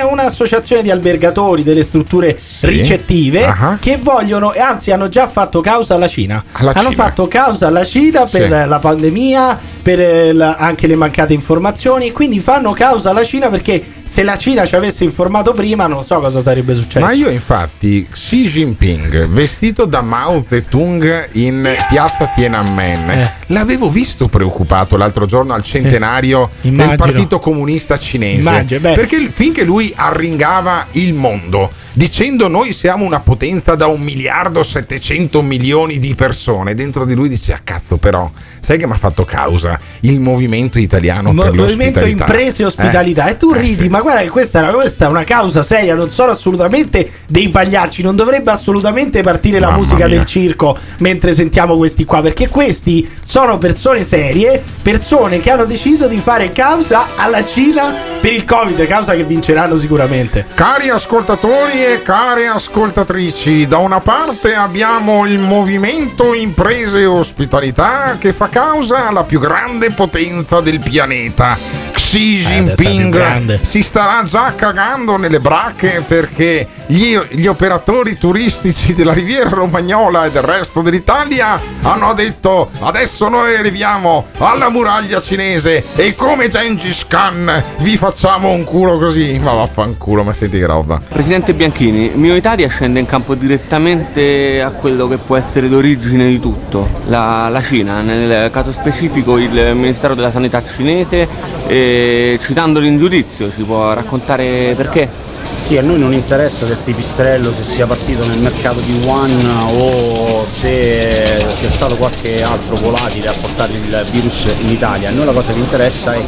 un'associazione di albergatori delle strutture ricettive che vogliono, anzi hanno già fatto causa alla Cina. Fatto causa alla Cina per la pandemia, per anche le mancate informazioni, quindi fanno causa alla Cina perché se la Cina ci avesse informato prima non so cosa sarebbe successo. Ma io infatti Xi Jinping vestito da Mao Zedong in piazza Tiananmen l'avevo visto preoccupato l'altro giorno al centenario del Partito Comunista Cinese. Perché finché lui arringava il mondo dicendo noi siamo una potenza da 1.700.000.000 di persone, dentro di lui dice cazzo, però sai che mi ha fatto causa il movimento italiano per l'ospitalità, imprese e ospitalità, e tu ridi. ma guarda che questa è una causa seria, non sono assolutamente dei pagliacci, non dovrebbe assolutamente partire la musica del circo mentre sentiamo questi qua, perché questi sono persone serie, persone che hanno deciso di fare causa alla Cina per il Covid, causa che vinceranno sicuramente. Cari ascoltatori e care ascoltatrici, da una parte abbiamo il movimento Imprese e Ospitalità che fa causa alla più grande potenza del pianeta, Xi Jinping. Si starà già cagando nelle bracche perché gli operatori turistici della Riviera Romagnola e del resto dell'Italia hanno detto: adesso noi arriviamo alla muraglia cinese e come Gengis Khan vi facciamo un culo così. Ma vaffanculo, ma senti che roba. Presidente Bianchini, Mio Italia scende in campo direttamente a quello che può essere l'origine di tutto, la Cina, nel caso specifico il Ministero della Sanità cinese, e citandolo in giudizio ci può raccontare perché? Sì, a noi non interessa del pipistrello se sia partito nel mercato di Wuhan o se sia stato qualche altro volatile a portare il virus in Italia. A noi la cosa che interessa è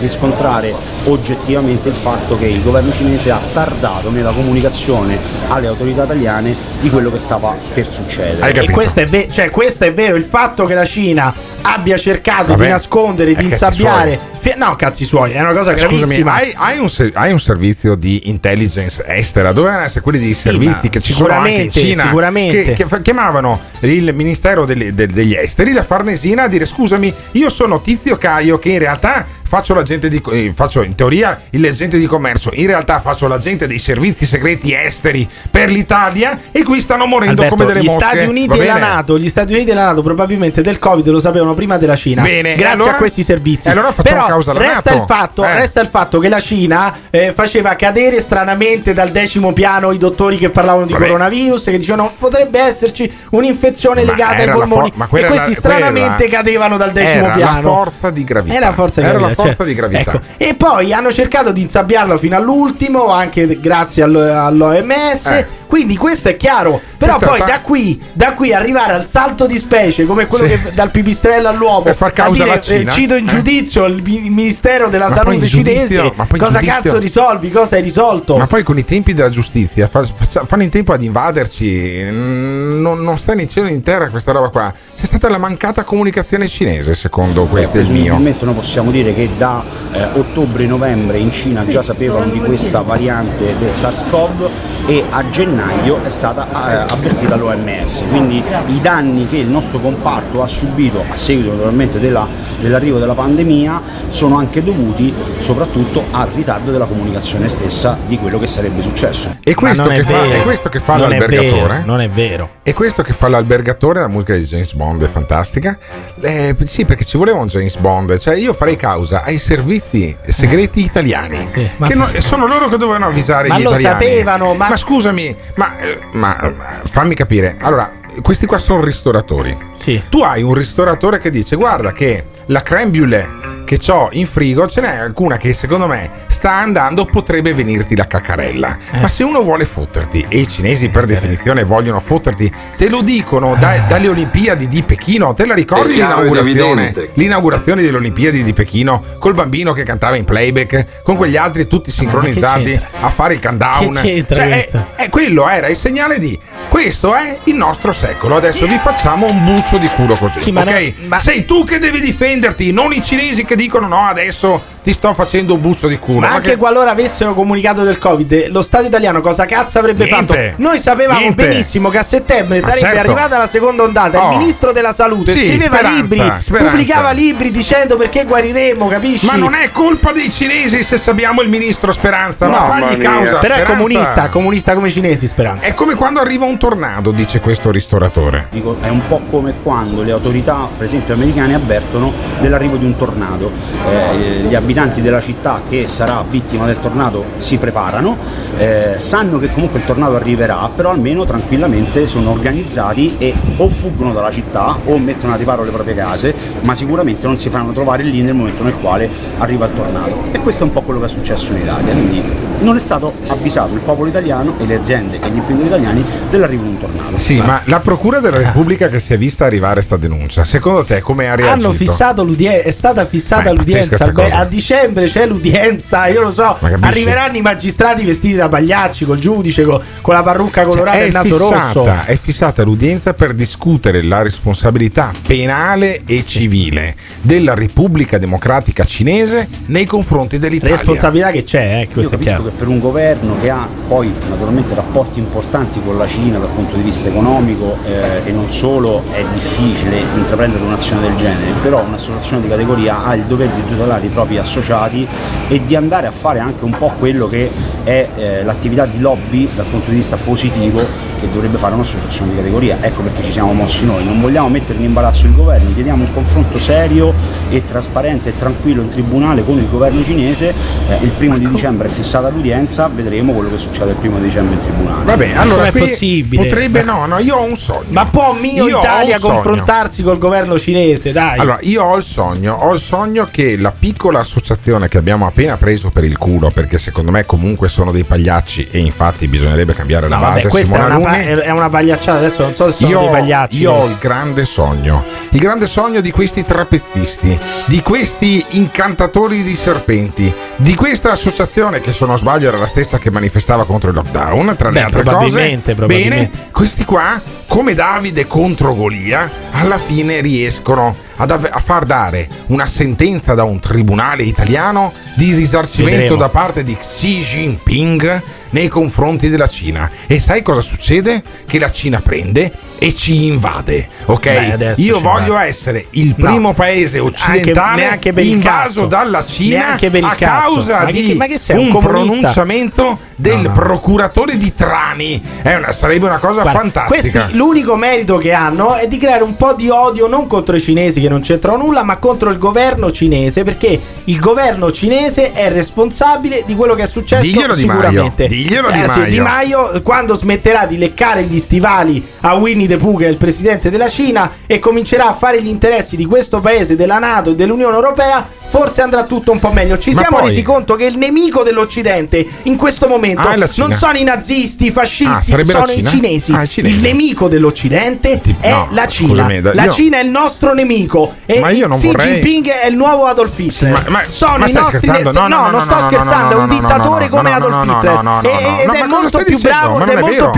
riscontrare oggettivamente il fatto che il governo cinese ha tardato nella comunicazione alle autorità italiane di quello che stava per succedere. E questo è, questo è vero, il fatto che la Cina abbia cercato di nascondere, di insabbiare... No, cazzi suoi, è una cosa gravissima. Hai un servizio di intelligence estera, dovevano essere quelli di servizi che ci sono anche in Cina, sicuramente, che chiamavano il ministero degli esteri, la Farnesina, a dire: scusami, io sono Tizio Caio, che in realtà faccio in teoria il agente di commercio, in realtà faccio l'agente dei servizi segreti esteri per l'Italia, e qui stanno morendo come delle mosche. Gli Stati Uniti e la NATO probabilmente del Covid lo sapevano prima della Cina, grazie a questi servizi. Allora facciamo causa alla NATO. Resta il fatto che la Cina faceva cadere stranamente dal 10° piano i dottori che parlavano di coronavirus e che dicevano potrebbe esserci un'infezione legata ai polmoni, e questi stranamente cadevano dal 10° piano. Era la forza di gravità. Ecco. E poi hanno cercato di insabbiarlo fino all'ultimo, anche grazie all'OMS. Quindi questo è chiaro. Però poi da qui arrivare al salto di specie come quello che dal pipistrello all'uomo per far causa alla Cina, cito in giudizio il Ministero della Salute cinese, cosa cazzo risolvi? Cosa hai risolto? Ma poi con i tempi della giustizia fanno in tempo ad invaderci, non sta né in cielo né in terra questa roba qua. C'è stata la mancata comunicazione cinese, secondo questo è il mio. Non possiamo dire che da ottobre-novembre in Cina già sapevano di questa variante del SARS-CoV e a gennaio è stata avvertita l'OMS, quindi i danni che il nostro comparto ha subito a seguito naturalmente dell'arrivo della pandemia sono anche dovuti soprattutto al ritardo della comunicazione stessa di quello che sarebbe successo. E questo che fa l'albergatore, non è vero. E questo che fa l'albergatore, la musica di James Bond è fantastica, sì, perché ci voleva un James Bond, cioè io farei causa ai servizi segreti italiani, che sono loro che dovevano avvisare gli italiani. Ma lo sapevano, ma scusami, ma fammi capire. Allora, questi qua sono ristoratori. Sì. Tu hai un ristoratore che dice: guarda che la crème brûlée che ho in frigo, ce n'è alcuna che secondo me sta andando, potrebbe venirti la caccarella. Ma se uno vuole fotterti, e i cinesi per definizione vogliono fotterti, te lo dicono dalle Olimpiadi di Pechino. Te la ricordi l'inaugurazione delle Olimpiadi di Pechino col bambino che cantava in playback con quegli altri tutti sincronizzati a fare il countdown? Quello era il segnale di: questo è il nostro secolo, adesso vi facciamo un buccio di culo così. Sì, sei tu che devi difenderti, non i cinesi che dicono: no, adesso ti sto facendo un buccio di culo. Ma anche qualora avessero comunicato del Covid, lo Stato italiano cosa cazzo avrebbe fatto? Noi sapevamo benissimo che a settembre sarebbe arrivata la seconda ondata. Il ministro della salute scriveva pubblicava libri dicendo perché guariremo, capisci? Ma non è colpa dei cinesi se sappiamo il ministro Speranza, ma fagli causa. Però è comunista come i cinesi Speranza. È come quando arriva un tornado, dice questo ristoratore. Dico, è un po' come quando le autorità, per esempio americane, avvertono dell'arrivo di un tornado. Gli abitanti della città che sarà vittima del tornado si preparano, sanno che comunque il tornado arriverà, però almeno tranquillamente sono organizzati e o fuggono dalla città o mettono a riparo le proprie case, ma sicuramente non si faranno trovare lì nel momento nel quale arriva il tornado. E questo è un po' quello che è successo in Italia, quindi non è stato avvisato il popolo italiano e le aziende e gli imprenditori italiani dell'arrivo di un tornado. Sì, ma la Procura della Repubblica che si è vista arrivare sta denuncia, secondo te come ha reagito? Hanno fissato l'udienza, è stata fissata l'udienza, a dicembre c'è l'udienza, io lo so, arriveranno i magistrati vestiti da pagliacci, col giudice, con la parrucca colorata e il naso rosso. È fissata l'udienza per discutere la responsabilità penale e civile della Repubblica Democratica Cinese nei confronti dell'Italia. Responsabilità che c'è, questo è chiaro. Che per un governo che ha poi naturalmente rapporti importanti con la Cina dal punto di vista economico e non solo, è difficile intraprendere un'azione del genere, però un'associazione di categoria ha il dovere di tutelare i propri associati e di andare a fare anche un po' quello che è l'attività di lobby dal punto di vista positivo che dovrebbe fare un'associazione di categoria. Ecco perché ci siamo mossi noi, non vogliamo mettere in imbarazzo il governo, chiediamo un confronto serio e trasparente e tranquillo in tribunale con il governo cinese. Il primo di dicembre è fissata l'udienza, vedremo quello che succede il primo di dicembre in tribunale. Vabbè, allora è possibile, potrebbe io ho un sogno, ma può Italia confrontarsi col governo cinese, dai. Allora io ho il sogno che la piccola associazione che abbiamo appena preso per il culo, perché secondo me comunque sono dei pagliacci e infatti bisognerebbe cambiare la base, questa Simone Alunni è una pagliacciata, adesso non so se sono dei pagliacci. Io ho il grande sogno di questi trapezzisti, di questi incantatori di serpenti, di questa associazione che, se non sbaglio, era la stessa che manifestava contro il lockdown, tra le altre cose. Bene, questi qua, come Davide contro Golia, alla fine riescono a far dare una sentenza da un tribunale italiano di risarcimento da parte di Xi Jinping nei confronti della Cina. E sai cosa succede? Che la Cina prende e ci invade, ok? Beh, io voglio essere il primo paese occidentale invaso dalla Cina a causa di un pronunciamento del procuratore di Trani. Sarebbe una cosa fantastica. Questi, l'unico merito che hanno è di creare un po' di odio non contro i cinesi, che non c'entrano nulla, ma contro il governo cinese, perché il governo cinese è responsabile di quello che è successo. Diglielo sicuramente. Di Maio, quando smetterà di leccare gli stivali a Winnie the Pooh, che è il presidente della Cina, e comincerà a fare gli interessi di questo paese, della NATO e dell'Unione Europea, forse andrà tutto un po' meglio. Ci siamo resi conto che il nemico dell'Occidente in questo momento non sono i nazisti, i fascisti, sono i cinesi. Il nemico dell'Occidente è la Cina. La Cina è il nostro nemico. E Xi Jinping è il nuovo Adolf Hitler. Sono i nostri. No, non sto scherzando, è un dittatore come Adolf Hitler. Ed è molto più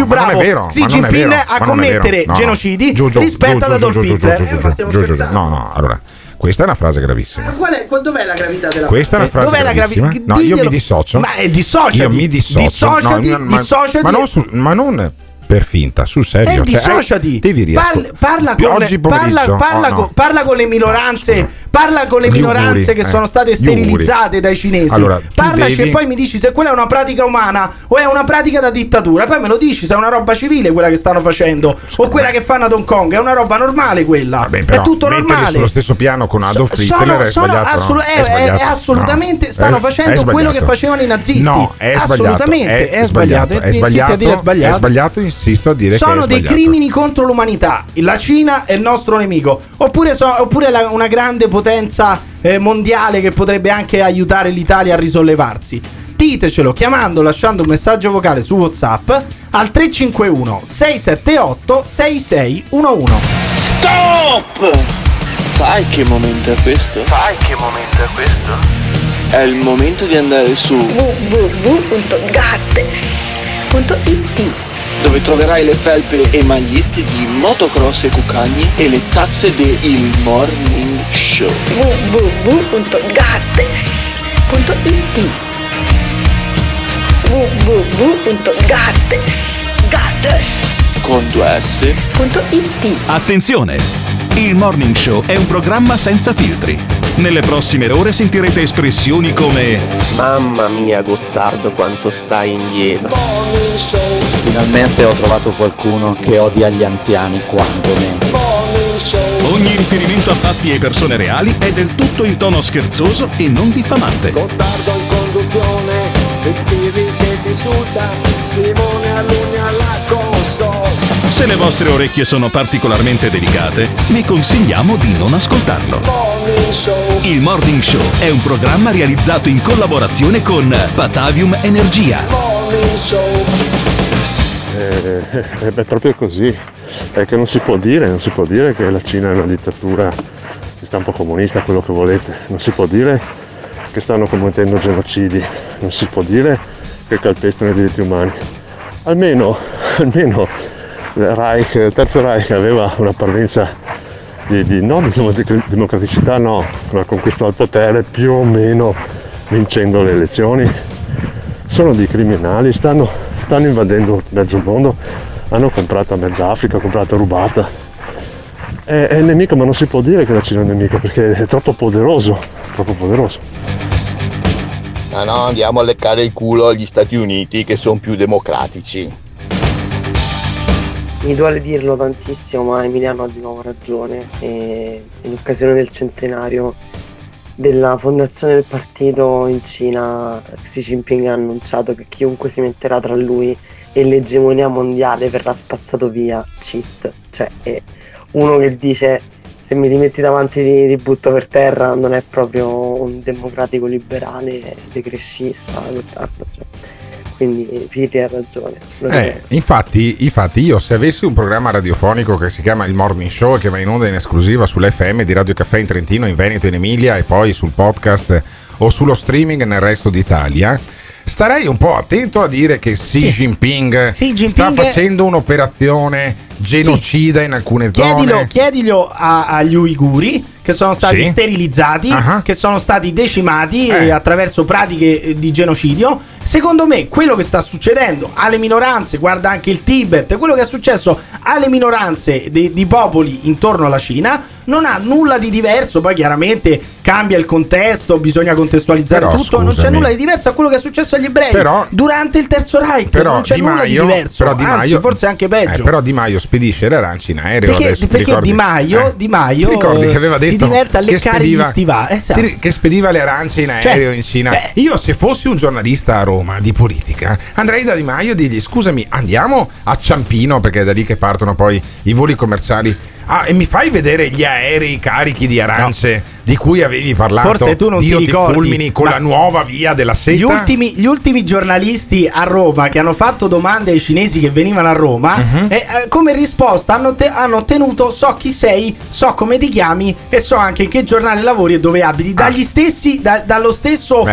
bravo Xi Jinping a commettere genocidi rispetto ad Adolf Hitler. No, allora. Questa è una frase gravissima. Dov'è la gravità della frase? Dov'è la gravità? No, io mi dissocio. Ma dissociati. Ma non per finta, sul serio. Dissociati. Devi parla con le minoranze. Scusa. Parla con le minoranze che sono state sterilizzate dai cinesi. Allora, parlaci e poi mi dici se quella è una pratica umana o è una pratica da dittatura. Poi me lo dici se è una roba civile quella che stanno facendo o quella che fanno a Hong Kong. È una roba normale quella. Vabbè, però, è tutto normale. Sullo stesso piano con Adolf Hitler è assolutamente stanno facendo quello che facevano i nazisti. No, è assolutamente è sbagliato. Insisto a dire sono dei crimini contro l'umanità. La Cina è il nostro nemico. Oppure una grande potenza mondiale che potrebbe anche aiutare l'Italia a risollevarsi. Ditecelo chiamando, lasciando un messaggio vocale su WhatsApp al 351 678 6611. Stop! Sai che momento è questo? È il momento di andare su www.gattes.it, dove troverai le felpe e magliette di motocross e cucagni e le tazze del Morning Show. www.gattes.it www.gattes.it. Attenzione! Il Morning Show è un programma senza filtri. Nelle prossime ore sentirete espressioni come mamma mia Gottardo quanto stai indietro, finalmente ho trovato qualcuno che odia gli anziani quanto me. Ogni riferimento a fatti e persone reali è del tutto in tono scherzoso e non diffamante. Gottardo in conduzione e Pirri che ti insulta, Simone Alunni alla console. Se le vostre orecchie sono particolarmente delicate, vi consigliamo di non ascoltarlo. Il Morning Show è un programma realizzato in collaborazione con Patavium Energia. Beh, proprio così. È che non si può dire che la Cina è una dittatura di stampo comunista, quello che volete. Non si può dire che stanno commettendo genocidi. Non si può dire che calpestano i diritti umani. Almeno il Terzo Reich aveva una parvenza di democraticità, no, ma conquistò il potere più o meno vincendo le elezioni. Sono dei criminali, stanno invadendo mezzo mondo, hanno comprato mezza Africa, rubata. È nemico, ma non si può dire che la Cina è nemica perché è troppo poderoso. Ma no, andiamo a leccare il culo agli Stati Uniti che sono più democratici. Mi duole dirlo tantissimo, ma Emiliano ha di nuovo ragione. E in occasione del centenario della fondazione del partito in Cina, Xi Jinping ha annunciato che chiunque si metterà tra lui e l'egemonia mondiale verrà spazzato via. Cheat. Cioè, è uno che dice se mi rimetti davanti ti butto per terra, non è proprio un democratico liberale decrescista. Quindi Pirri ha ragione. Infatti io, se avessi un programma radiofonico che si chiama Il Morning Show, che va in onda in esclusiva sull'FM di Radio Caffè in Trentino, in Veneto, in Emilia e poi sul podcast o sullo streaming nel resto d'Italia, starei un po' attento a dire che Xi Jinping sta facendo un'operazione genocida in alcune zone. Chiedilo agli uiguri che sono stati sterilizzati, che sono stati decimati attraverso pratiche di genocidio. Secondo me quello che sta succedendo alle minoranze, guarda anche il Tibet, quello che è successo alle minoranze di popoli intorno alla Cina non ha nulla di diverso. Poi chiaramente cambia il contesto, bisogna contestualizzare tutto, scusami. Non c'è nulla di diverso a quello che è successo agli ebrei durante il Terzo Reich, non c'è nulla di diverso, anzi forse anche peggio. Però Di Maio spedisce le arance in aereo, perché Di Maio ricordi che aveva detto si diverte a leccare gli stivali, che spediva le arance in aereo in Cina. Io, se fossi un giornalista a Roma di politica, andrei da Di Maio e dirgli: scusami, andiamo a Ciampino, perché è da lì che partono poi i voli commerciali. E mi fai vedere gli aerei carichi di arance di cui avevi parlato? Forse tu non ti ricordi, fulmini con la nuova via della seta. Gli ultimi giornalisti a Roma che hanno fatto domande ai cinesi che venivano a Roma, come risposta hanno ottenuto: so chi sei, so come ti chiami e so anche in che giornale lavori e dove abiti. Dagli stessi, dallo stesso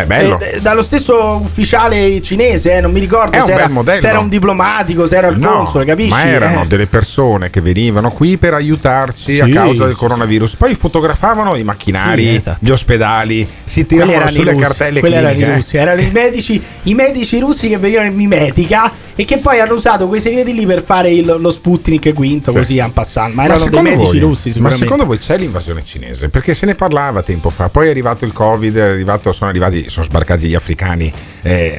ufficiale cinese, non mi ricordo se era un diplomatico, se era il console, capisci? Ma erano delle persone che venivano qui per aiutare a causa del coronavirus. Poi fotografavano i macchinari, gli ospedali, si tiravano sulle cartelle cliniche. Erano i medici russi che venivano in mimetica e che poi hanno usato quei segreti lì per fare lo Sputnik quinto, così en passant. Ma erano dei medici russi sicuramente. Ma secondo voi c'è l'invasione cinese? Perché se ne parlava tempo fa, poi è arrivato il Covid, sono sbarcati gli africani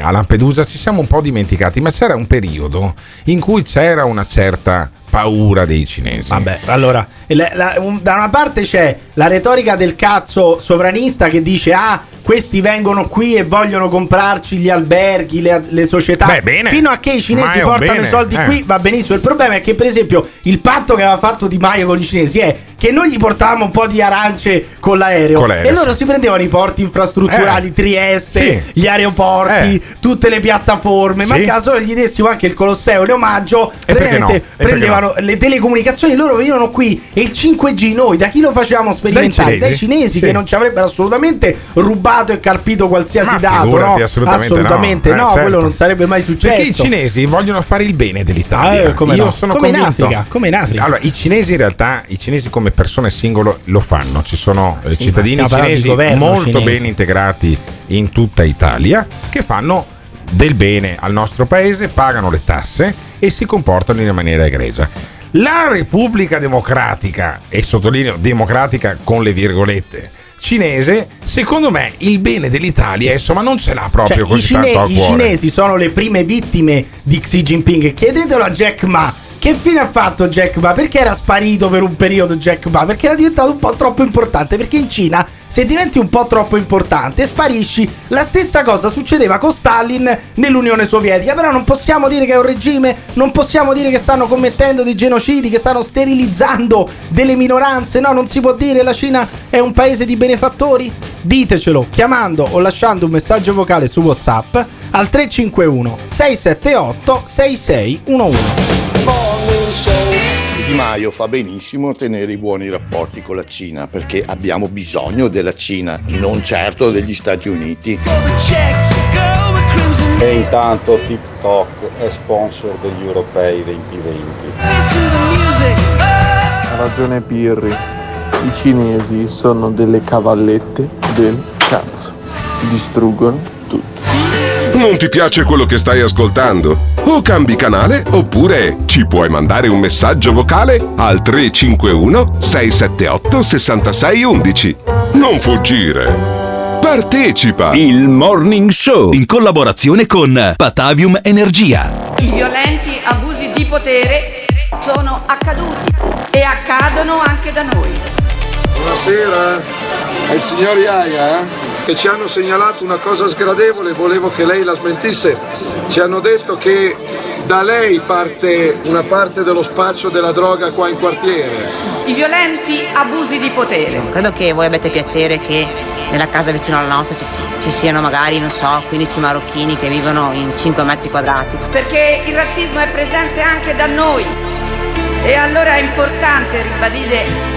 a Lampedusa, ci siamo un po' dimenticati, ma c'era un periodo in cui c'era una certa paura dei cinesi. Vabbè, allora da una parte c'è la retorica del cazzo sovranista che dice: questi vengono qui e vogliono comprarci gli alberghi, le società. Beh, bene. Fino a che i cinesi portano i soldi qui va benissimo. Il problema è che, per esempio, il patto che aveva fatto Di Maio con i cinesi è che noi gli portavamo un po' di arance con l'aereo, e loro si prendevano i porti infrastrutturali, Trieste, gli aeroporti, tutte le piattaforme. Ma a caso gli dessimo anche il Colosseo in omaggio, prendevano le telecomunicazioni, loro venivano qui, e il 5G noi da chi lo facevamo sperimentare? Dai cinesi che non ci avrebbero assolutamente rubato e carpito qualsiasi dato, no? Assolutamente no, certo. Quello non sarebbe mai successo. Perché i cinesi vogliono fare il bene dell'Italia. Sono convinto. Come in Africa. Allora, i cinesi come persone singolo lo fanno. Ci sono cittadini cinesi molto ben integrati in tutta Italia che fanno del bene al nostro paese, pagano le tasse e si comportano in maniera egregia. La Repubblica Democratica, e sottolineo democratica con le virgolette, cinese, secondo me il bene dell'Italia insomma non ce l'ha proprio così tanto a cuore. I cinesi sono le prime vittime di Xi Jinping. Chiedetelo a Jack Ma Che fine ha fatto Jack Ma? Perché era sparito per un periodo Jack Ma? Perché era diventato un po' troppo importante. Perché in Cina, se diventi un po' troppo importante, sparisci. La stessa cosa succedeva con Stalin nell'Unione Sovietica. Però non possiamo dire che è un regime, non possiamo dire che stanno commettendo dei genocidi, che stanno sterilizzando delle minoranze. No, non si può dire. La Cina è un paese di benefattori. Ditecelo chiamando o lasciando un messaggio vocale su WhatsApp al 351 678 6611. Di Maio fa benissimo tenere i buoni rapporti con la Cina, perché abbiamo bisogno della Cina, non certo degli Stati Uniti. E intanto TikTok è sponsor degli europei 2020. Ha ragione Pirri, i cinesi sono delle cavallette del cazzo, distruggono tutto. Non ti piace quello che stai ascoltando? O cambi canale oppure ci puoi mandare un messaggio vocale al 351 678 6611. Non fuggire. Partecipa! Il Morning Show in collaborazione con Patavium Energia. I violenti abusi di potere sono accaduti e accadono anche da noi. Buonasera, è il signor Iaia, che ci hanno segnalato una cosa sgradevole, volevo che lei la smentisse. Ci hanno detto che da lei parte una parte dello spaccio della droga qua in quartiere. I violenti abusi di potere. Io credo che voi abbiate piacere che nella casa vicino alla nostra ci siano magari, non so, 15 marocchini che vivono in 5 metri quadrati. Perché il razzismo è presente anche da noi e allora è importante ribadire.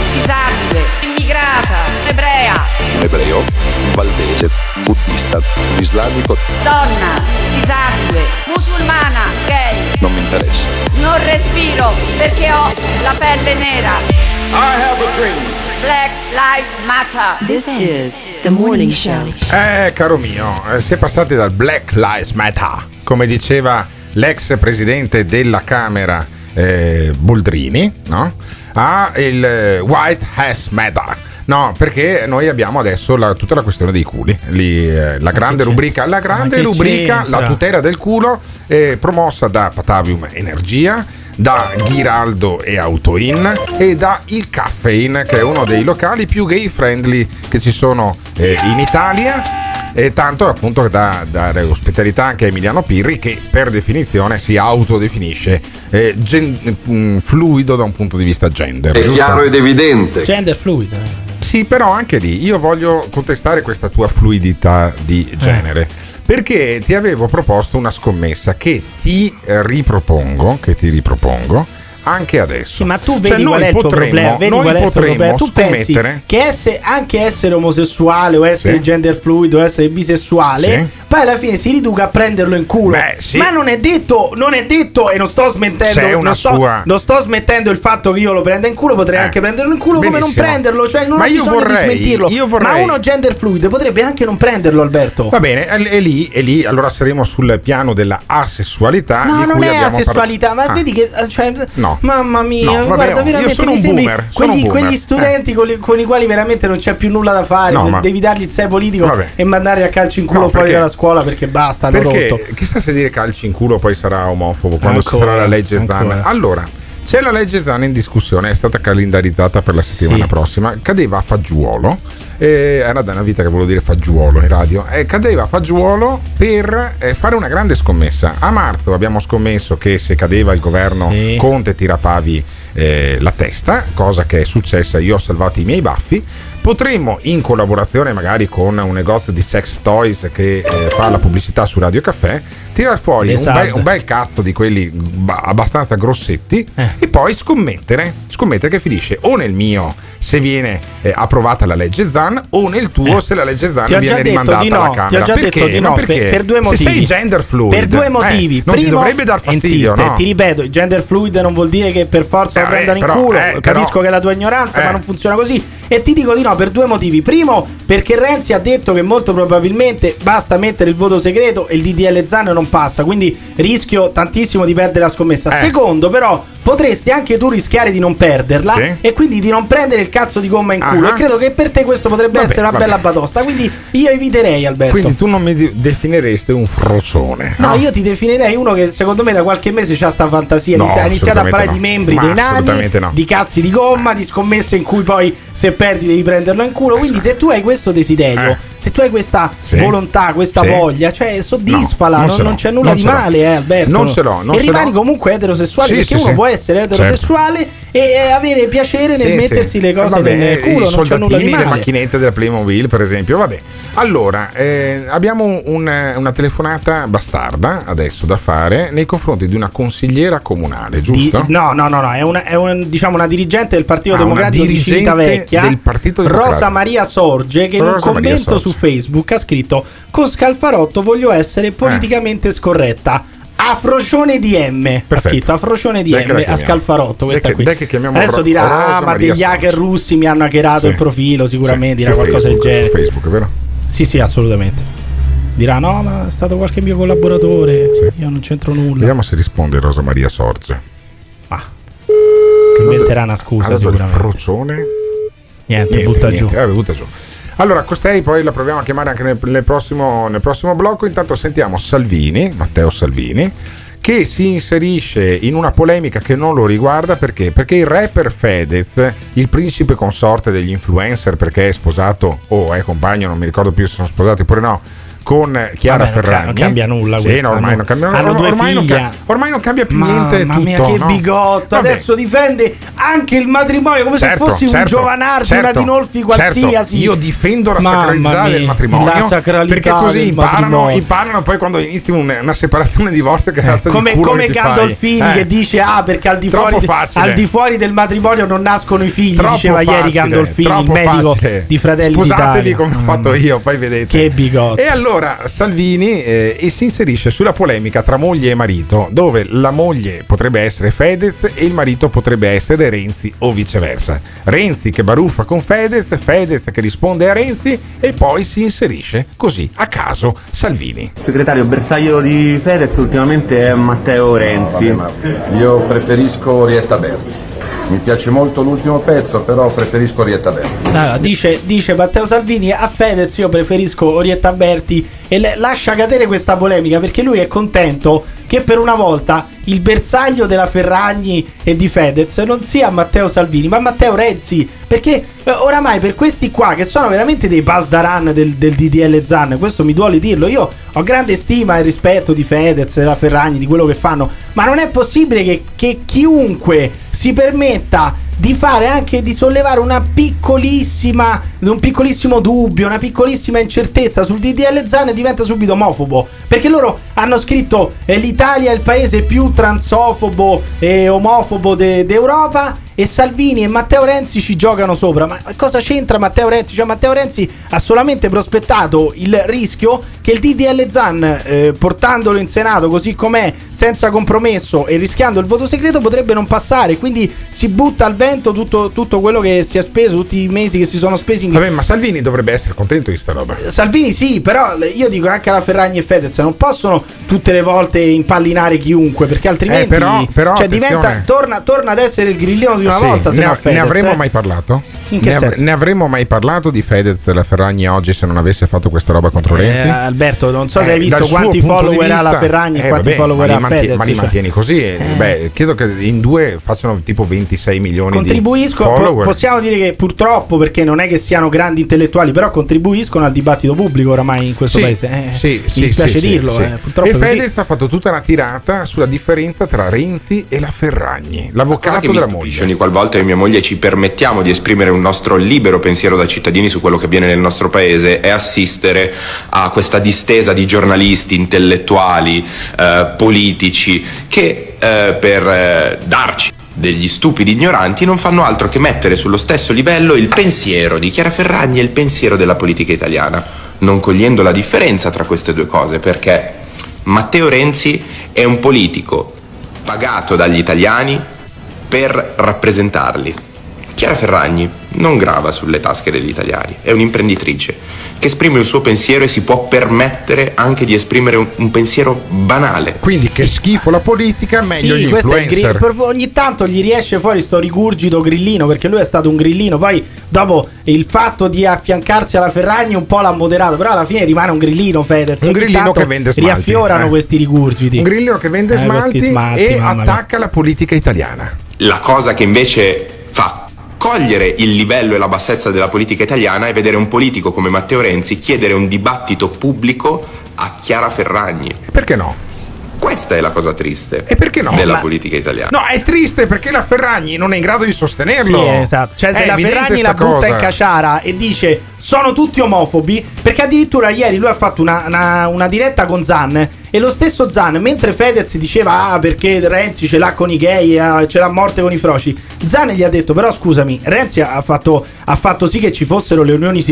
disabile, immigrata, ebrea. Un ebreo, valdese, buddista, islamico, donna, disabile, musulmana, gay. Non mi interessa. Non respiro perché ho la pelle nera. I have a dream. Black Lives Matter. This is the Morning Show. Caro mio, si è passati dal Black Lives Matter, come diceva l'ex presidente della Camera Boldrini, no? A il White House Matter. No, perché noi abbiamo adesso tutta la questione dei culi. La grande rubrica, la tutela del culo, promossa da Patavium Energia, da Ghiraldo e Autoin e da Il Caffein, che è uno dei locali più gay friendly che ci sono in Italia. E tanto appunto da dare ospitalità anche a Emiliano Pirri, che per definizione si autodefinisce fluido da un punto di vista gender. È chiaro ed evidente. Gender fluido. Sì, però anche lì io voglio contestare questa tua fluidità di genere, perché ti avevo proposto una scommessa che ti ripropongo anche adesso. Sì, ma tu vedi, cioè, qual è il tuo problema? Tu pensi che anche essere omosessuale o essere gender fluido o essere bisessuale, poi alla fine si riduca a prenderlo in culo. Beh, sì. Ma non è detto, e non sto smettendo il fatto che io lo prenda in culo. Potrei anche prenderlo in culo. Benissimo. Come non prenderlo? Cioè non ho bisogno di smentirlo. Ma uno gender fluido potrebbe anche non prenderlo, Alberto. Va bene, e lì allora saremo sul piano della asessualità. No, non è asessualità, ma vedi che... Cioè, no. Mamma mia, no, vabbè, guarda, veramente io sono un boomer, quegli studenti con i quali veramente non c'è più nulla da fare, no, devi dargli il sei politico, vabbè, e mandare a calci in culo, no, fuori dalla scuola, perché basta. Perché rotto. Chissà se dire calci in culo poi sarà omofobo quando ci sarà la legge Zan. Allora, c'è la legge Zan in discussione, è stata calendarizzata per la settimana prossima. Cadeva a fagiolo, era da una vita che volevo dire fagiolo in radio, cadeva a fagiolo per fare una grande scommessa. A marzo abbiamo scommesso che se cadeva il governo Conte tira Pavi la testa, cosa che è successa, io ho salvato i miei baffi. Potremmo, in collaborazione magari con un negozio di sex toys che fa la pubblicità su Radio Caffè, tirar fuori un bel cazzo di quelli abbastanza grossetti e poi scommettere che finisce o nel mio se viene approvata la legge Zan, o nel tuo se la legge Zan viene rimandata alla Camera. Ti ho già detto di no, per due motivi. Se sei gender fluid, per due motivi. Non primo, ti dovrebbe dar fastidio, insiste, no? Ti ripeto, gender fluid non vuol dire che per forza lo prendano in culo. Capisco che è la tua ignoranza, ma non funziona così. E ti dico di no per due motivi. Primo, perché Renzi ha detto che molto probabilmente basta mettere il voto segreto e il DDL Zan non passa, quindi rischio tantissimo di perdere la scommessa. Secondo, però, potresti anche tu rischiare di non perderla, sì, e quindi di non prendere il cazzo di gomma in culo. E credo che per te questo potrebbe essere una bella batosta, quindi io eviterei, Alberto. Quindi tu non mi definiresti un frocione? No, io ti definirei uno che secondo me da qualche mese c'ha sta fantasia, no, ha iniziato a parlare di membri, dei nani, di cazzi di gomma, di scommesse in cui poi se perdi devi prenderlo in culo. Quindi se tu hai questo desiderio, se tu hai questa volontà, questa voglia, cioè soddisfala, non c'è nulla di male, Alberto. Non ce l'ho, non e rimani comunque eterosessuale, perché uno può essere eterosessuale e avere piacere nel mettersi le cose nel culo, non c'è nulla di male. Le macchinette della Playmobil, per esempio. Allora, abbiamo una telefonata bastarda adesso da fare nei confronti di una consigliera comunale, giusto? No, è diciamo una dirigente del Partito Democratico di Civitavecchia, del Partito Democratico, Rosa Maria Sorge, che in un commento su Facebook ha scritto: con Scalfarotto voglio essere politicamente scorretta. Afrocione DM. Perfetto. Ha scritto Afrocione DM a Scalfarotto. Questa qui adesso dirà ma degli hacker russi mi hanno hackerato il profilo. Sicuramente dirà qualcosa del genere su Facebook, vero? Sì, assolutamente. Dirà no, ma è stato qualche mio collaboratore, io non c'entro nulla. Vediamo se risponde Rosa Maria Sorge. Si inventerà una scusa sicuramente. Frocione Niente, butta giù. Allora, costei poi la proviamo a chiamare anche nel prossimo blocco. Intanto sentiamo Matteo Salvini, che si inserisce in una polemica che non lo riguarda. Perché il rapper Fedez, il principe consorte degli influencer, perché è sposato compagno, non mi ricordo più se sono sposati oppure no, con Chiara Ferragni. Non cambia nulla questo. Sì, no, ormai non cambia nulla. Ormai non cambia più niente. Mamma mia, che bigotto. Vabbè. Adesso difende anche il matrimonio come se fossi un Giovanardi, una Dinolfi qualsiasi. Io difendo la sacralità del matrimonio. La sacralità, perché così imparano poi quando inizi una separazione, un divorzio, che come Gandolfini che dice perché al di fuori del matrimonio non nascono i figli. Diceva ieri Gandolfini, il medico di Fratelli d'Italia. Sposatevi come ho fatto io, poi vedete. Che bigotto. E allora Salvini e si inserisce sulla polemica tra moglie e marito, dove la moglie potrebbe essere Fedez e il marito potrebbe essere Renzi o viceversa. Renzi che baruffa con Fedez, Fedez che risponde a Renzi e poi si inserisce così a caso Salvini. Segretario, bersaglio di Fedez ultimamente è Matteo Renzi. Io preferisco Orietta Berti. Mi piace molto l'ultimo pezzo, però preferisco Orietta Berti. Allora, dice Matteo Salvini a Fedez: io preferisco Orietta Berti, e lascia cadere questa polemica perché lui è contento che per una volta il bersaglio della Ferragni e di Fedez non sia Matteo Salvini ma Matteo Renzi, perché oramai per questi qua che sono veramente dei pasdaran del DDL Zan, questo mi duole dirlo, io ho grande stima e rispetto di Fedez, della Ferragni, di quello che fanno, ma non è possibile che chiunque si permetta di fare anche di sollevare un piccolissimo dubbio, una piccolissima incertezza sul DDL Zan e diventa subito omofobo, perché loro hanno scritto l'Italia è il paese più transofobo e omofobo d'Europa. E Salvini e Matteo Renzi ci giocano sopra. Ma cosa c'entra Matteo Renzi? Cioè Matteo Renzi ha solamente prospettato il rischio che il DDL Zan, portandolo in Senato così com'è, senza compromesso e rischiando il voto segreto, potrebbe non passare. Quindi si butta al vento tutto quello che si è speso, tutti i mesi che si sono spesi in... Vabbè, ma Salvini dovrebbe essere contento di sta roba. Salvini sì, però io dico anche alla Ferragni e Fedez non possono tutte le volte impallinare chiunque, perché altrimenti però, torna ad essere il grillino di una volta. Ne avremmo mai parlato? In che senso? Ne avremmo mai parlato di Fedez e la Ferragni oggi se non avesse fatto questa roba contro Renzi? Alberto, non so se hai visto quanti follower ha la Ferragni e quanti follower ha Fedez. Ma li mantieni così? Credo che in due facciano tipo 26 milioni di follower. Possiamo dire che purtroppo, perché non è che siano grandi intellettuali, però contribuiscono al dibattito pubblico oramai in questo paese. Mi dispiace dirlo. E Fedez ha fatto tutta una tirata sulla differenza tra Renzi e la Ferragni, l'avvocato della moglie. Ogni qualvolta io e mia moglie ci permettiamo di esprimere un nostro libero pensiero da cittadini su quello che avviene nel nostro paese è assistere a questa distesa di giornalisti, intellettuali, politici che per darci degli stupidi ignoranti non fanno altro che mettere sullo stesso livello il pensiero di Chiara Ferragni e il pensiero della politica italiana, non cogliendo la differenza tra queste due cose, perché Matteo Renzi è un politico pagato dagli italiani per rappresentarli. Chiara Ferragni non grava sulle tasche degli italiani, è un'imprenditrice che esprime il suo pensiero e si può permettere anche di esprimere un pensiero banale. Quindi che schifo la politica, meglio gli influencer. Ogni tanto gli riesce fuori sto rigurgito grillino, perché lui è stato un grillino, poi dopo il fatto di affiancarsi alla Ferragni un po' l'ha moderato, però alla fine rimane un grillino Fedez. Un grillino che vende smalti. Riaffiorano questi rigurgiti. Un grillino che vende smalti e attacca la politica italiana. La cosa che invece fa cogliere il livello e la bassezza della politica italiana è vedere un politico come Matteo Renzi chiedere un dibattito pubblico a Chiara Ferragni. Perché no? Questa è la cosa triste. E perché no? Della politica italiana. No, è triste perché la Ferragni non è in grado di sostenerlo. Sì, esatto. Cioè, se la Ferragni la butta in caciara e dice sono tutti omofobi, perché addirittura ieri lui ha fatto una diretta con Zan. E lo stesso Zan, mentre Fedez diceva perché Renzi ce l'ha con i gay, ce l'ha a morte con i froci, Zan gli ha detto però scusami, Renzi ha fatto sì che ci fossero le unioni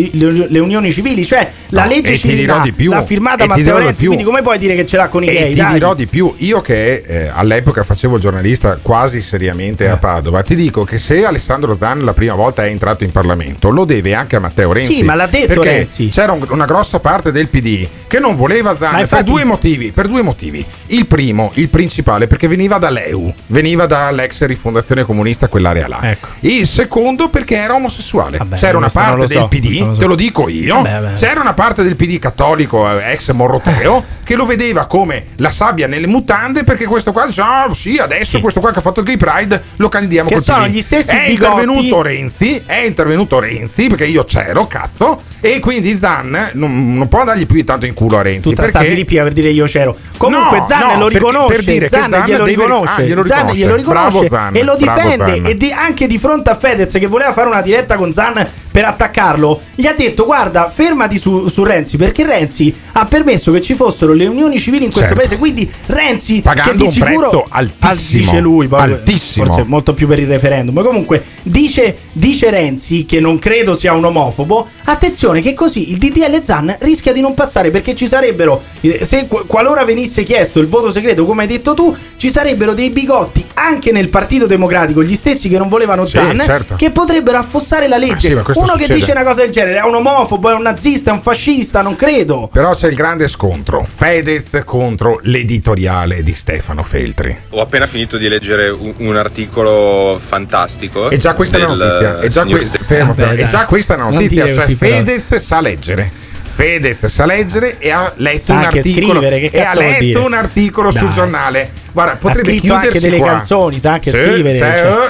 civili, cioè la legge civiltà l'ha firmata Matteo Renzi, quindi come puoi dire che ce l'ha con i gay? E ti dirò di più, io che all'epoca facevo il giornalista quasi seriamente a Padova, ti dico che se Alessandro Zan la prima volta è entrato in Parlamento lo deve anche a Matteo Renzi. Sì, ma l'ha detto perché Renzi. C'era una grossa parte del PD che non voleva Zan, ma infatti, per due motivi. Il primo, il principale, perché veniva dall'EU, veniva dall'ex rifondazione comunista, quell'area là. Ecco. Il secondo perché era omosessuale. Vabbè, c'era una parte del PD, te lo dico io, vabbè. C'era una parte del PD cattolico, ex Morroteo, che lo vedeva come la sabbia nelle mutande, perché questo qua dice ah sì, adesso sì, questo qua che ha fatto il Gay Pride lo candidiamo che col sono PD. Gli stessi è intervenuto Renzi, perché io c'ero, cazzo, e quindi Zan non può dargli più tanto in culo a Renzi. Tutta perché... sta Filippina per dire io c'ero. Comunque no, Zan lo riconosce, per dire Zan glielo riconosce, Zan glielo riconosce e lo difende, e anche di fronte a Fedez che voleva fare una diretta con Zan per attaccarlo, gli ha detto guarda fermati su Renzi, perché Renzi ha permesso che ci fossero le unioni civili in questo paese, quindi Renzi pagando che di un sicuro prezzo altissimo, dice lui, altissimo, forse molto più per il referendum, ma comunque dice Renzi, che non credo sia un omofobo, attenzione che così il DDL Zan rischia di non passare, perché ci sarebbero, se qualora venisse chiesto il voto segreto come hai detto tu, ci sarebbero dei bigotti anche nel Partito Democratico, gli stessi che non volevano Zan, che potrebbero affossare la legge. Ma sì, ma uno succede, che dice una cosa del genere è un omofobo, è un nazista, è un fascista, non credo. Però c'è il grande scontro, Fedez contro l'editoriale di Stefano Feltri. Ho appena finito di leggere un articolo fantastico. E già questa è la notizia, cioè Fedez sa leggere. Fedez sa leggere e ha letto un articolo, scrivere, e ha letto un articolo sul giornale. Guarda, potrebbe chiudersi qua. Ha scritto anche delle canzoni, sa anche scrivere.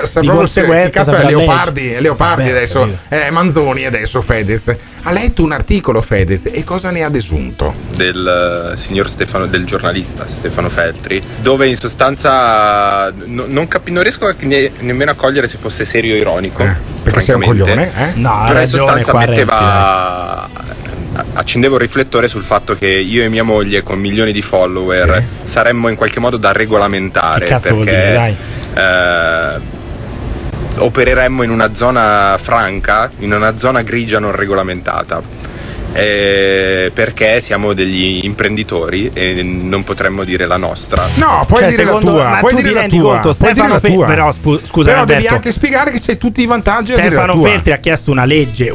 Cioè, di conseguenza saprà Leopardi vabbè, adesso, Manzoni adesso Fedez. Ha letto un articolo Fedez e cosa ne ha desunto? Del signor Stefano, del giornalista Stefano Feltri, dove in sostanza non riesco nemmeno a cogliere se fosse serio o ironico. Perché sei un coglione, eh? No, però in sostanza metteva... Accendevo il riflettore sul fatto che io e mia moglie con milioni di follower saremmo in qualche modo da regolamentare, che cazzo perché vuol dire, dai. Opereremmo in una zona franca, in una zona grigia non regolamentata, perché siamo degli imprenditori e non potremmo dire la nostra. No, puoi dire la tua, ma tu ti rendi conto, Stefano Feltri, però scusa, però devi anche spiegare che c'è tutti i vantaggi. Stefano Feltri ha chiesto una legge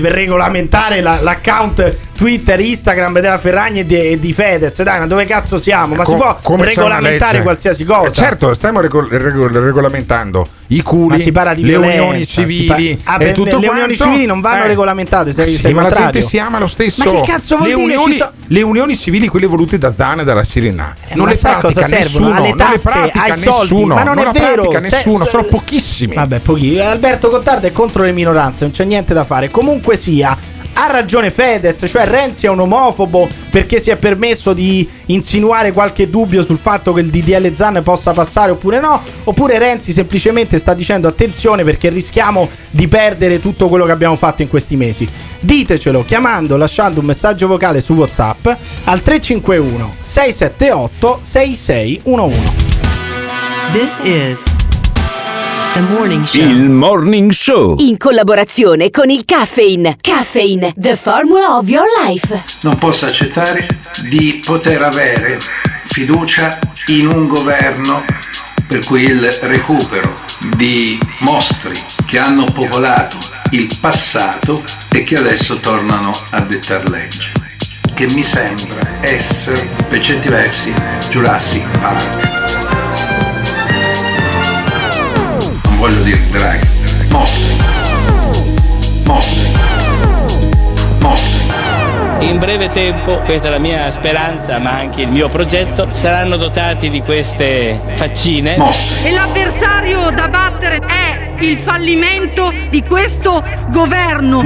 per regolamentare l'account Twitter, Instagram della Ferragni e di Fedez. Dai, ma dove cazzo siamo? Ma si può regolamentare qualsiasi cosa? Certo, stiamo regolamentando i culi, le unioni civili e tutto quanto. Le unioni civili non vanno regolamentate, sì, ma la gente si ama lo stesso. Ma che cazzo vuol dire? Le unioni civili, quelle volute da Zan e dalla Cirinà, non le pratica nessuno, alle tasse, non le pratica nessuno, ma non è vero, sono pochissimi. Vabbè, pochi. Alberto Gottardo è contro le minoranze, non c'è niente da fare. Comunque sia, ha ragione Fedez, cioè Renzi è un omofobo perché si è permesso di insinuare qualche dubbio sul fatto che il DDL Zan possa passare oppure no, oppure Renzi semplicemente sta dicendo attenzione perché rischiamo di perdere tutto quello che abbiamo fatto in questi mesi. Ditecelo chiamando, lasciando un messaggio vocale su WhatsApp al 351 678 6611. This is The Morning Show. Il Morning Show in collaborazione con il Caffeine. Caffeine, the formula of your life. Non posso accettare di poter avere fiducia in un governo per cui il recupero di mostri che hanno popolato il passato e che adesso tornano a dettar legge, che mi sembra essere, per certi versi, Jurassic Park. Non voglio dire Draghi, mosse. In breve tempo, questa è la mia speranza, ma anche il mio progetto, saranno dotati di queste faccine. E l'avversario da battere è il fallimento di questo governo.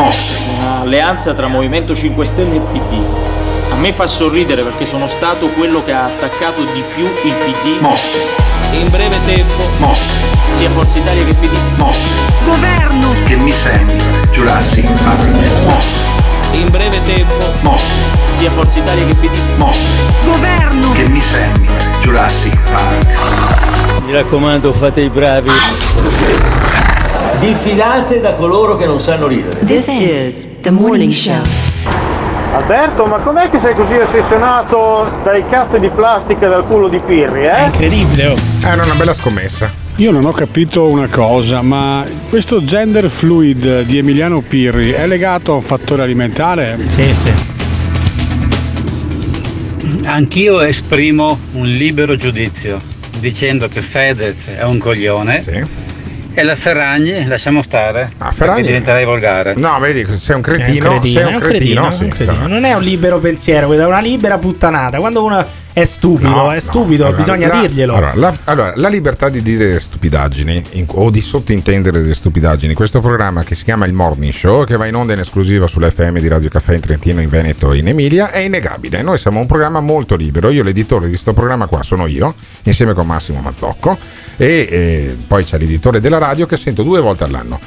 Un'alleanza tra Movimento 5 Stelle e PD. A me fa sorridere perché sono stato quello che ha attaccato di più il PD. In breve tempo, sia Forza Italia che PD. Governo che mi sembra Jurassic Park. In breve tempo, sia Forza Italia che PD. Governo che mi sembra Jurassic Park. Mi raccomando, fate i bravi. Diffidate da coloro che non sanno ridere. This is the morning show. Alberto, ma com'è che sei così ossessionato dai cazzo di plastica dal culo di Pirri, eh? È incredibile, oh. Era una bella scommessa. Io non ho capito una cosa, ma questo gender fluid di Emiliano Pirri è legato a un fattore alimentare? Sì. Anch'io esprimo un libero giudizio, dicendo che Fedez è un coglione. Sì. E la Ferragni lasciamo stare, Ferragni diventerai volgare. No, vedi, sei un cretino. Sei un cretino. Non è un libero pensiero, è una libera puttanata. Quando uno è stupido, allora, bisogna dirglielo. Allora, la libertà di dire stupidaggini o di sottintendere delle stupidaggini. Questo programma che si chiama il Morning Show, che va in onda in esclusiva sull'FM di Radio Caffè in Trentino, in Veneto e in Emilia, è innegabile. Noi siamo un programma molto libero. Io l'editore di sto programma qua sono io, insieme con Massimo Mazzocco, e poi c'è l'editore della radio che sento 2 volte all'anno.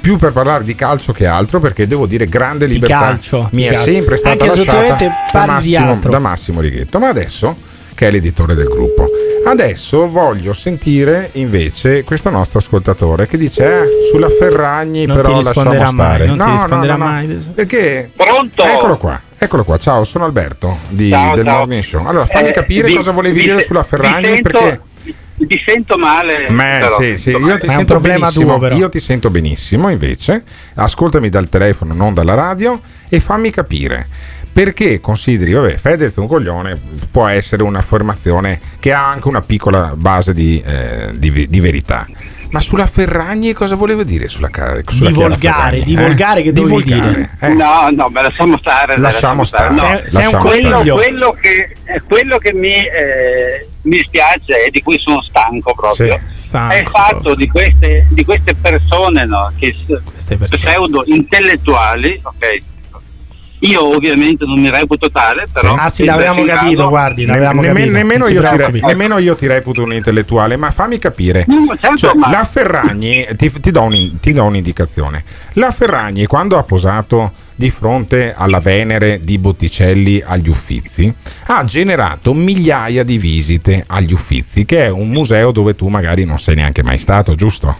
Più per parlare di calcio che altro, perché devo dire grande libertà calcio, mi è sempre stata lasciata da Massimo Righetto, ma adesso che è l'editore del gruppo. Adesso voglio sentire invece questo nostro ascoltatore che dice sulla Ferragni non però lasciamo stare. Non ti risponderà mai. Perché? Pronto? Eccolo qua. Ciao, sono Alberto del Morning Show. Allora, fammi capire cosa volevi dire sulla Ferragni perché ti sento male. Io ti è sento benissimo, tuo, io ti sento benissimo, invece ascoltami dal telefono, non dalla radio, e fammi capire perché consideri Fedez un coglione. Può essere un'affermazione che ha anche una piccola base di verità, ma sulla Ferragni cosa voleva dire? Sulla volgare, che dovevi dire? No, ma lasciamo stare. Quello che mi spiace e di cui sono stanco proprio è il fatto di queste persone, no, che pseudo intellettuali, ok. Io ovviamente non mi reputo tale, però l'avevamo capito, guardi, nemmeno io ti reputo un intellettuale, ma fammi capire. La Ferragni ti do un'indicazione. La Ferragni, quando ha posato di fronte alla Venere di Botticelli agli Uffizi, ha generato migliaia di visite agli Uffizi, che è un museo dove tu magari non sei neanche mai stato, giusto?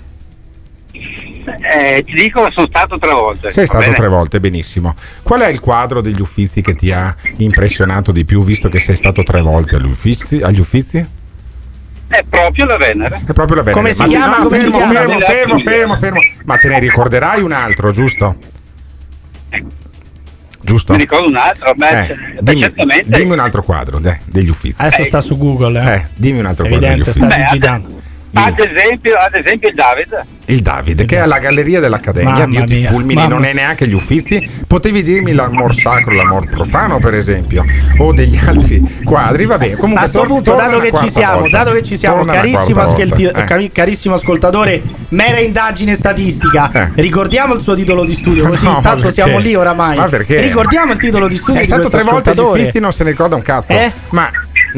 Ti dico che sono stato 3 volte. Sei stato 3 volte, benissimo. Qual è il quadro degli Uffizi che ti ha impressionato di più, visto che sei stato 3 volte agli Uffizi? È proprio la Venere. Come si chiama? Fermo. Ma te ne ricorderai un altro, giusto? Mi ricordo un altro. Dimmi un altro quadro degli Uffizi. Adesso sta su Google. Dimmi un altro quadro degli Uffizi. Ad esempio il David che è alla Galleria dell'Accademia. Dio ti fulmini, non è neanche gli Uffizi. Potevi dirmi l'amor sacro, l'amor profano, per esempio, o degli altri quadri. Vabbè, comunque, a questo punto, dato che ci siamo, carissimo ascoltatore, mera indagine statistica, ricordiamo il suo titolo di studio, così intanto siamo lì oramai. Ma perché? Ricordiamo il titolo di studio. È stato 3 volte gli Uffizi, non se ne ricorda un cazzo. Ma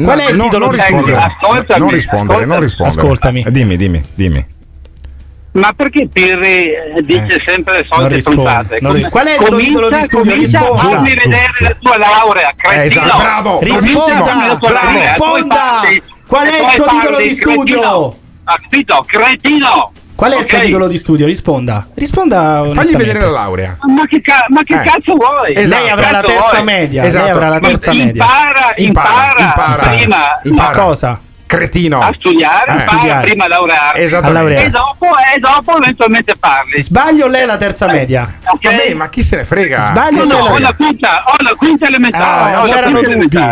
qual è il titolo di studio? Non rispondere. Ascoltami. Dimmi. Ma perché Pirri dice sempre le solite stronzate? Qual è il titolo di studio? Fammi vedere la tua laurea, cretino. Bravo. Risponda. Qual è il suo titolo di studio? Capito, cretino. Qual è il suo titolo di studio? Risponda. Fagli vedere la laurea. Ma che cazzo vuoi? Lei avrà la terza media. Impara. Prima. Ma cosa? cretino, a studiare, studiare. Prima laurearsi e dopo eventualmente parli. Sbaglio, lei è la terza media, okay. Vabbè, ma chi se ne frega? Sbaglio, no, ho la quinta elementare,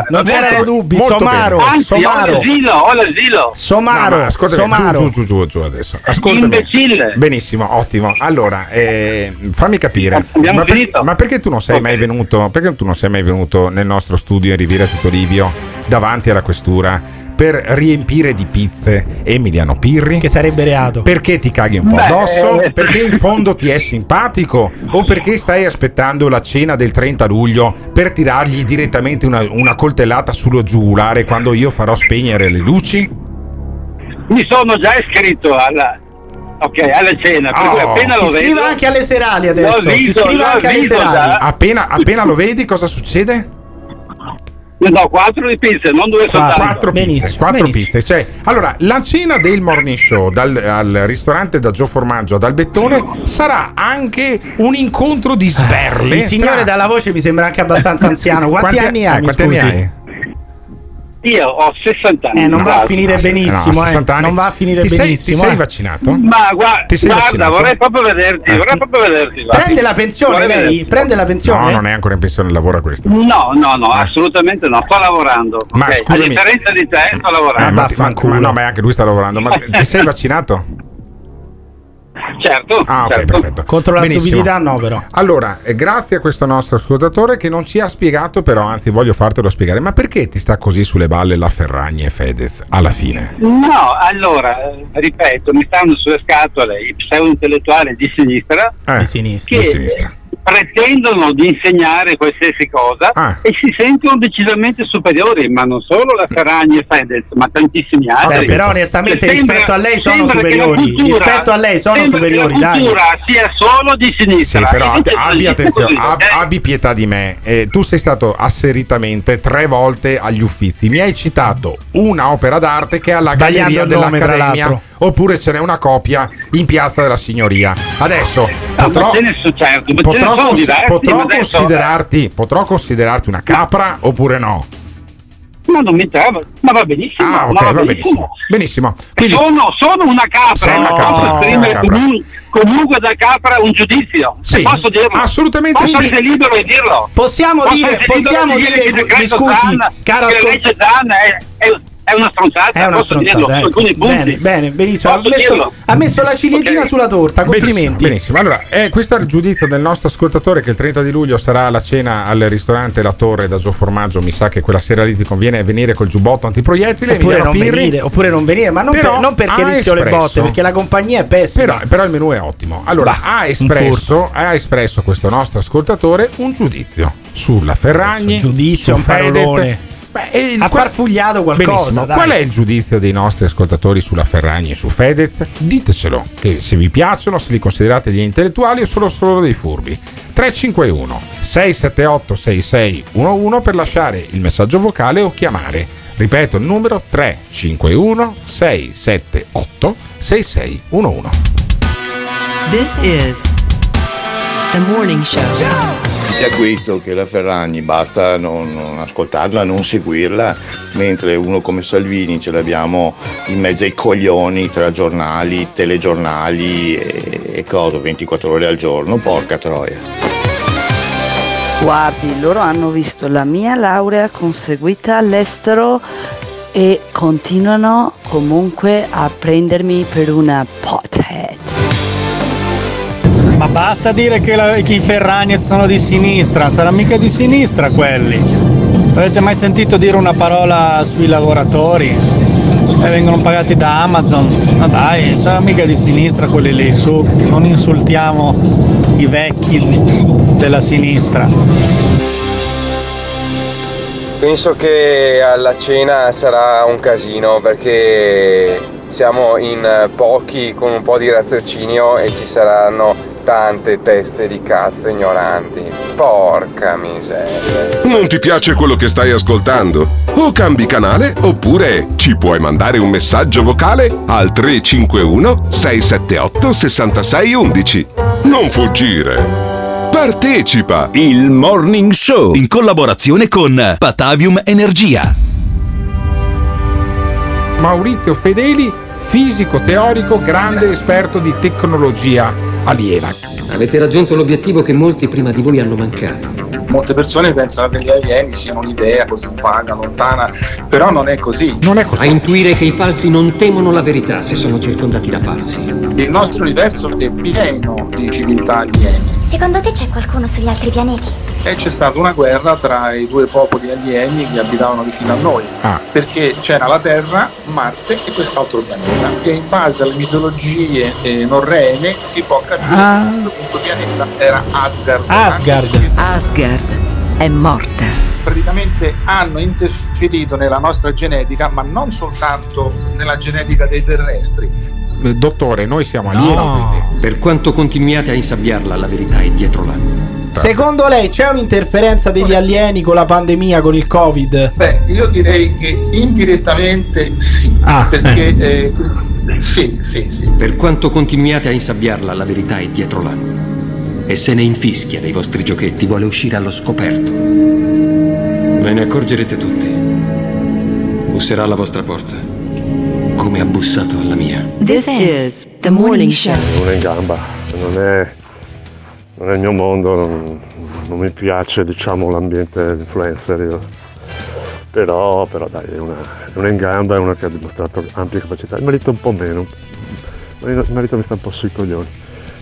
non c'erano dubbi, Somaro, anzi, Somaro, ho l'asilo. Somaro, giù adesso. Ascoltami. Imbecille. Benissimo, ottimo. Allora, fammi capire. Ma perché tu non sei mai venuto? Perché tu non sei mai venuto nel nostro studio in Riviera Tito Livio davanti alla questura per riempire di pizze Emiliano Pirri? Che sarebbe reato. Perché ti caghi un po' addosso? Perché in fondo ti è simpatico? O perché stai aspettando la cena del 30 luglio per tirargli direttamente una coltellata sullo giugulare quando io farò spegnere le luci? Mi sono già iscritto alla cena, appena lo vedi. Si scrive anche alle serali adesso. Appena lo vedi, cosa succede? No, 4 di pizze, non 2 soltanto. 4 pizze. Cioè, allora, la cena del morning show al ristorante da Joe Formaggio ad Bettone sarà anche un incontro di sberle. Il signore dalla voce mi sembra anche abbastanza anziano. Quanti anni hai? Io ho 60 anni. Non va a finire benissimo. Non va a finire benissimo. Ti sei vaccinato? Ma guarda, vorrei proprio vederti. Prende la pensione lei? Prende la pensione? No, non è ancora in pensione, lavora questo. No, assolutamente no. Sto lavorando. Ma okay. A differenza di te, sto lavorando. Ma anche lui sta lavorando. Ma ti sei vaccinato? Certo. Ok, perfetto. Contro la stupidità no, però. Allora, grazie a questo nostro ascoltatore che non ci ha spiegato, però, anzi voglio fartelo spiegare, ma perché ti sta così sulle balle la Ferragni e Fedez alla fine? No, allora, ripeto, mi stanno sulle scatole i pseudo-intellettuali di sinistra. Pretendono di insegnare qualsiasi cosa e si sentono decisamente superiori, ma non solo la Ferragni e Fedez, ma tantissimi altri. Però onestamente rispetto a lei sono superiori. La cultura sia solo di sinistra. Sì, però abbi attenzione, abbi pietà di me. Tu sei stato asseritamente 3 volte agli Uffizi. Mi hai citato una opera d'arte che è alla galleria dell'Accademia, oppure ce n'è una copia in Piazza della Signoria. Adesso potrò considerarti una capra oppure no? Ma non mi interessa, ma va benissimo. Va benissimo. Quindi, sono una capra. Comunque da capra un giudizio. Sì, posso dirlo? Assolutamente sì. Essere libero di dirlo. Possiamo dire che legge Zan è una stronzata, posso dirlo. Alcuni punti. Bene, benissimo. Ha messo la ciliegina sulla torta. Complimenti. Benissimo. Allora, questo è il giudizio del nostro ascoltatore, che il 30 di luglio sarà la cena al ristorante La Torre da Joe Formaggio. Mi sa che quella sera lì ti conviene venire col giubbotto antiproiettile oppure non venire. Ma non perché rischio le botte, perché la compagnia è pessima. Però il menù è ottimo. Allora, ha espresso questo nostro ascoltatore un giudizio sulla Ferragni, su Fedez. Ha farfugliato qualcosa. Qual è il giudizio dei nostri ascoltatori sulla Ferragni e su Fedez? Ditecelo, che se vi piacciono, se li considerate degli intellettuali o solo dei furbi. 351 678 6611 per lasciare il messaggio vocale o chiamare. Ripeto il numero: 351 678 6611. This is The Morning Show. Ciao! È questo che la Ferragni basta non ascoltarla, non seguirla, mentre uno come Salvini ce l'abbiamo in mezzo ai coglioni tra giornali, telegiornali e cosa, 24 ore al giorno, porca troia. Guardi, loro hanno visto la mia laurea conseguita all'estero e continuano comunque a prendermi per una pothead. Ma basta dire che i Ferragni sono di sinistra, sarà mica di sinistra quelli. Avete mai sentito dire una parola sui lavoratori? E vengono pagati da Amazon. Ma dai, sarà mica di sinistra quelli lì, su, non insultiamo i vecchi della sinistra. Penso che alla cena sarà un casino, perché siamo in pochi con un po' di raziocinio e ci saranno tante teste di cazzo ignoranti. Porca miseria. Non ti piace quello che stai ascoltando? O cambi canale oppure ci puoi mandare un messaggio vocale al 351 678 6611. Non fuggire. Partecipa. Il Morning Show in collaborazione con Patavium Energia. Maurizio Fedeli, fisico teorico, grande esperto di tecnologia aliena. Avete raggiunto l'obiettivo che molti prima di voi hanno mancato. Molte persone pensano che gli alieni siano un'idea così vaga, lontana, però non è così. Non è così. A intuire che i falsi non temono la verità se sono circondati da falsi. Il nostro universo è pieno di civiltà alieni. Secondo te c'è qualcuno sugli altri pianeti? E c'è stata una guerra tra i due popoli alieni che abitavano vicino a noi, perché c'era la Terra, Marte e quest'altro pianeta. E in base alle mitologie norrene si può capire che questo punto pianeta era Asgard. Asgard. È morta. Praticamente hanno interferito nella nostra genetica, ma non soltanto nella genetica dei terrestri. Dottore, noi siamo alieni. No. Per quanto continuiate a insabbiarla, la verità è dietro l'angolo. Secondo lei c'è un'interferenza degli alieni con la pandemia, con il Covid? Beh, io direi che indirettamente sì. Perché sì. Per quanto continuiate a insabbiarla, la verità è dietro l'angolo. E se ne infischia dei vostri giochetti, vuole uscire allo scoperto. Ve ne accorgerete tutti. Busserà alla vostra porta, come ha bussato alla mia. This is The Morning Show. Non è in gamba, non è il mio mondo, non mi piace, diciamo, l'ambiente influencer. Io. Però dai, è una in gamba, è una che ha dimostrato ampie capacità. Il marito un po' meno, il marito mi sta un po' sui coglioni.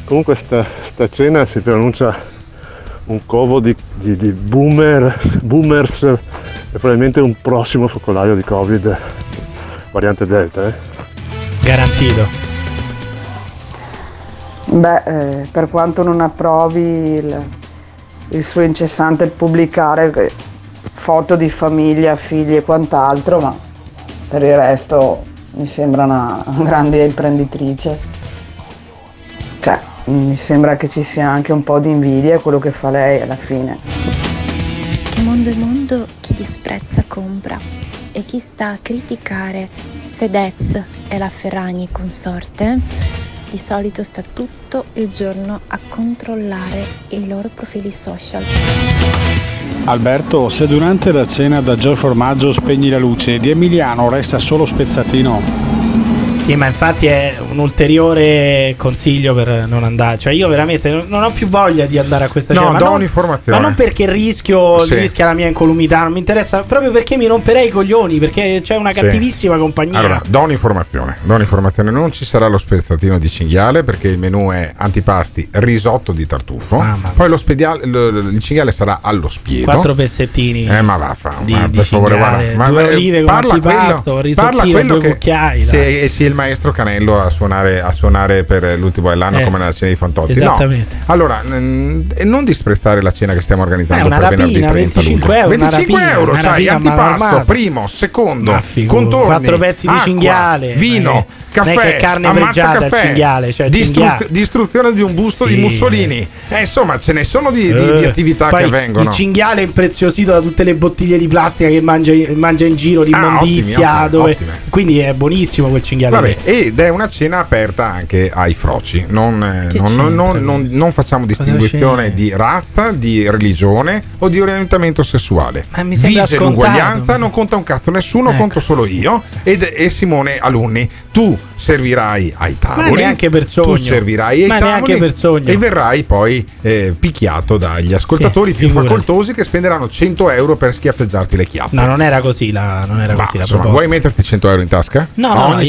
Comunque sta cena si pronuncia un covo di boomers e probabilmente un prossimo focolaio di Covid variante Delta. Garantito. Beh, per quanto non approvi il suo incessante pubblicare foto di famiglia, figli e quant'altro, ma per il resto mi sembra una grande imprenditrice. Cioè, mi sembra che ci sia anche un po' di invidia a quello che fa lei alla fine. Che mondo è mondo, chi disprezza compra e chi sta a criticare Fedez e la Ferragni consorte di solito sta tutto il giorno a controllare i loro profili social. Alberto, se durante la cena da Joe Formaggio spegni la luce, di Emiliano resta solo spezzatino. Sì, ma infatti è un ulteriore consiglio per non andare. Cioè, io veramente non ho più voglia di andare a questa cena. No, do un'informazione. Ma non perché rischia la mia incolumità, non mi interessa, proprio perché mi romperei i coglioni, perché c'è una cattivissima compagnia. Allora, do un'informazione. Non ci sarà lo spezzatino di cinghiale, perché il menù è antipasti, risotto di tartufo. Poi il cinghiale sarà allo spiedo. 4 pezzettini. Ma vaffa, per favore, guarda. Ma 2 olive con antipasto, risottino, 2 cucchiai. Sì, il maestro Canello a suonare per l'ultimo dell'anno, come nella cena di Fantozzi. Esattamente. No. Allora, non disprezzare la cena che stiamo organizzando, una per rapina, venerdì 30 luglio. 25 euro, c'hai antipasto, primo, secondo, contorni, 4 pezzi di cinghiale, vino, caffè, carne pregiata, caffè, cinghiale, cioè distruzione di un busto di Mussolini. Insomma, ce ne sono di attività che vengono. Il cinghiale è impreziosito da tutte le bottiglie di plastica che mangia in giro, l'immondizia, quindi è buonissimo quel cinghiale. Vabbè, ed è una cena aperta anche ai froci. Non facciamo distinzione di razza, di religione o di orientamento sessuale. Vige l'uguaglianza, non conta un cazzo nessuno, conto solo io e Simone Alunni. Tu servirai ai tavoli, ma neanche per sogno. E verrai poi picchiato dagli ascoltatori più facoltosi che spenderanno 100 euro per schiaffeggiarti le chiappe. No, non era così la proposta. Vuoi metterti 100 euro in tasca? No, mi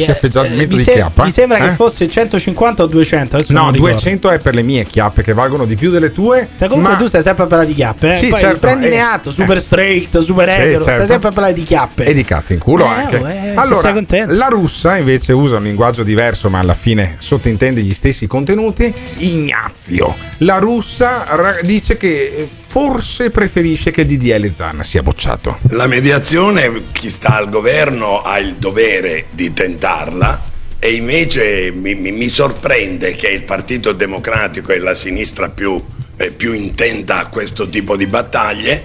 sembra che fosse 150 o 200. Adesso no, 200 è per le mie chiappe che valgono di più delle tue. Comunque tu stai sempre a parlare di chiappe. Sì, poi certo, prendine atto, super straight, super etero. Certo. Stai sempre a parlare di chiappe e di cazzo in culo anche. Allora, la Russa invece usa un linguaggio diverso, ma alla fine sottintende gli stessi contenuti. Ignazio La Russa dice che forse preferisce che il DDL Zan sia bocciato. La mediazione, chi sta al governo ha il dovere di tentarla, e invece mi sorprende che il Partito Democratico e la sinistra più intenta a questo tipo di battaglie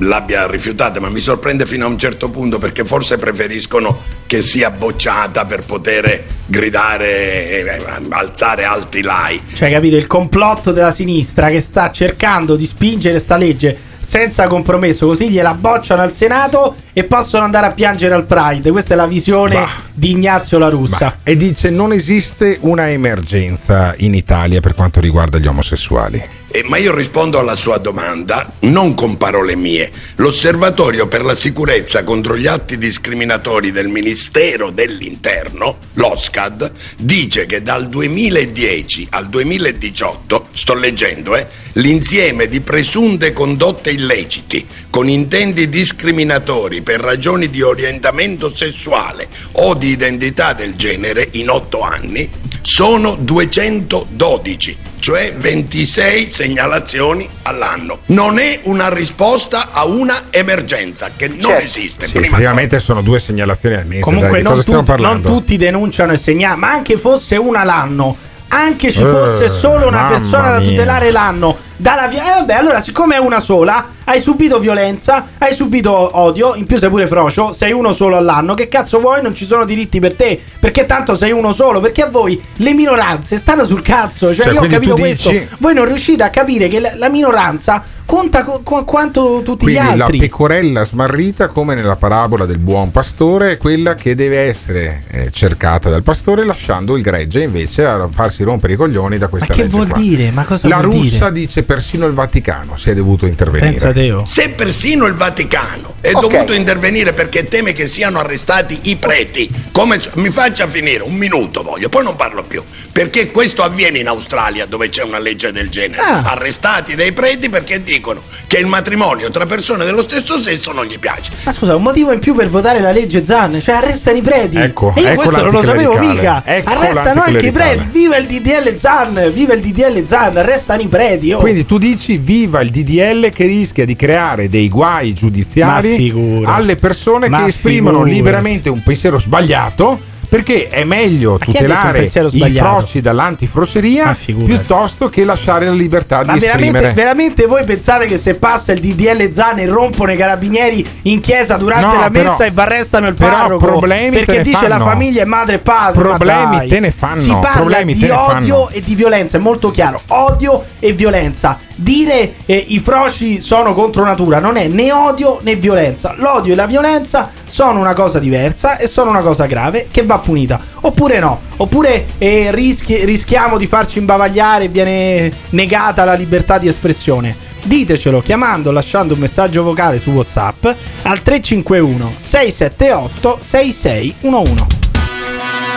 l'abbia rifiutata, ma mi sorprende fino a un certo punto, perché forse preferiscono che sia bocciata per poter gridare e alzare alti lai. Cioè, capito, il complotto della sinistra che sta cercando di spingere sta legge senza compromesso, così gliela bocciano al Senato e possono andare a piangere al Pride. Questa è la visione di Ignazio La Russa. E dice: non esiste una emergenza in Italia per quanto riguarda gli omosessuali. Ma io rispondo alla sua domanda non con parole mie. L'osservatorio per la sicurezza contro gli atti discriminatori del Ministero dell'Interno, l'OSCAD, dice che dal 2010 al 2018, sto leggendo, l'insieme di presunte condotte illeciti con intenti discriminatori per ragioni di orientamento sessuale o di identità del genere in 8 anni sono 212, cioè 26 segnalazioni all'anno. Non è una risposta a una emergenza che non esiste. Sì, effettivamente sono 2 segnalazioni al mese. Comunque non tutti denunciano e segnalano, ma anche fosse una l'anno, anche ci fosse solo una persona da tutelare l'anno dalla vabbè, allora siccome è una sola, hai subito violenza, hai subito odio, in più sei pure frocio, sei uno solo all'anno, che cazzo vuoi? Non ci sono diritti per te, perché tanto sei uno solo, perché a voi le minoranze stanno sul cazzo, cioè io ho capito questo, voi non riuscite a capire che la minoranza conta quanto tutti quindi gli altri. Quindi la pecorella smarrita, come nella parabola del buon pastore, è quella che deve essere cercata dal pastore, lasciando il gregge invece a farsi rompere i coglioni da questa legge. Ma che legge vuol qua. Dire? Ma cosa la vuol Russa dire? Dice persino il Vaticano si è dovuto intervenire. Pensateo. Se persino il Vaticano è dovuto intervenire perché teme che siano arrestati i preti, come mi faccia finire un minuto, voglio, poi non parlo più, perché questo avviene in Australia dove c'è una legge del genere, arrestati dei preti perché dicono che il matrimonio tra persone dello stesso sesso non gli piace. Ma scusa, un motivo in più per votare la legge Zan, cioè arrestano i preti. Ecco, e io questo non lo sapevo mica. Ecco, arrestano anche i preti. Viva il DDL Zan, viva il DDL Zan, arrestano i preti. Oh. Quindi tu dici viva il DDL che rischia di creare dei guai giudiziari alle persone che esprimono liberamente un pensiero sbagliato. Perché è meglio tutelare i froci dall'antifroceria piuttosto che lasciare la libertà di esprimere. Veramente voi pensate che se passa il DDL Zan e rompono i carabinieri in chiesa durante la messa e arrestano il parroco perché dice la famiglia è madre e padre? Problemi te ne fanno. Si parla di odio e di violenza, è molto chiaro, odio e violenza. Dire i froci sono contro natura non è né odio né violenza. L'odio e la violenza sono una cosa diversa e sono una cosa grave che va punita. Oppure no, oppure rischiamo di farci imbavagliare e viene negata la libertà di espressione. Ditecelo chiamando o lasciando un messaggio vocale su WhatsApp al 351 678 6611.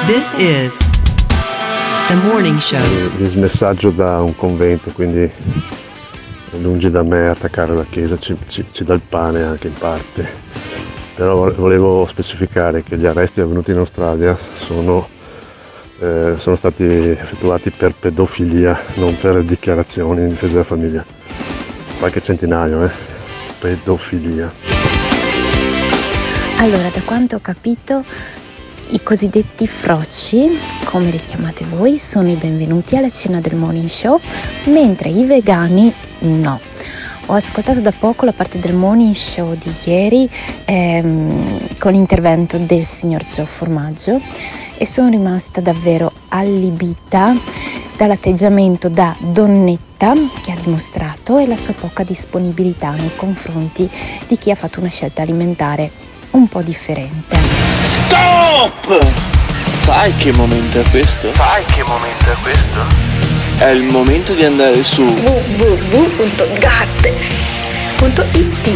This is The Morning Show. Ho preso un messaggio da un convento, quindi lungi da me attaccare la chiesa, ci dà il pane anche in parte, però volevo specificare che gli arresti avvenuti in Australia sono stati effettuati per pedofilia, non per dichiarazioni in difesa della famiglia, qualche centinaio, pedofilia. Allora, da quanto ho capito i cosiddetti froci, come li chiamate voi, sono i benvenuti alla cena del Morning Show, mentre i vegani no. Ho ascoltato da poco la parte del Morning Show di ieri con l'intervento del signor Joe Formaggio e sono rimasta davvero allibita dall'atteggiamento da donnetta che ha dimostrato e la sua poca disponibilità nei confronti di chi ha fatto una scelta alimentare un po' differente. Stop! Sai che momento è questo? Sai che momento è questo? È il momento di andare su www.gattes.it,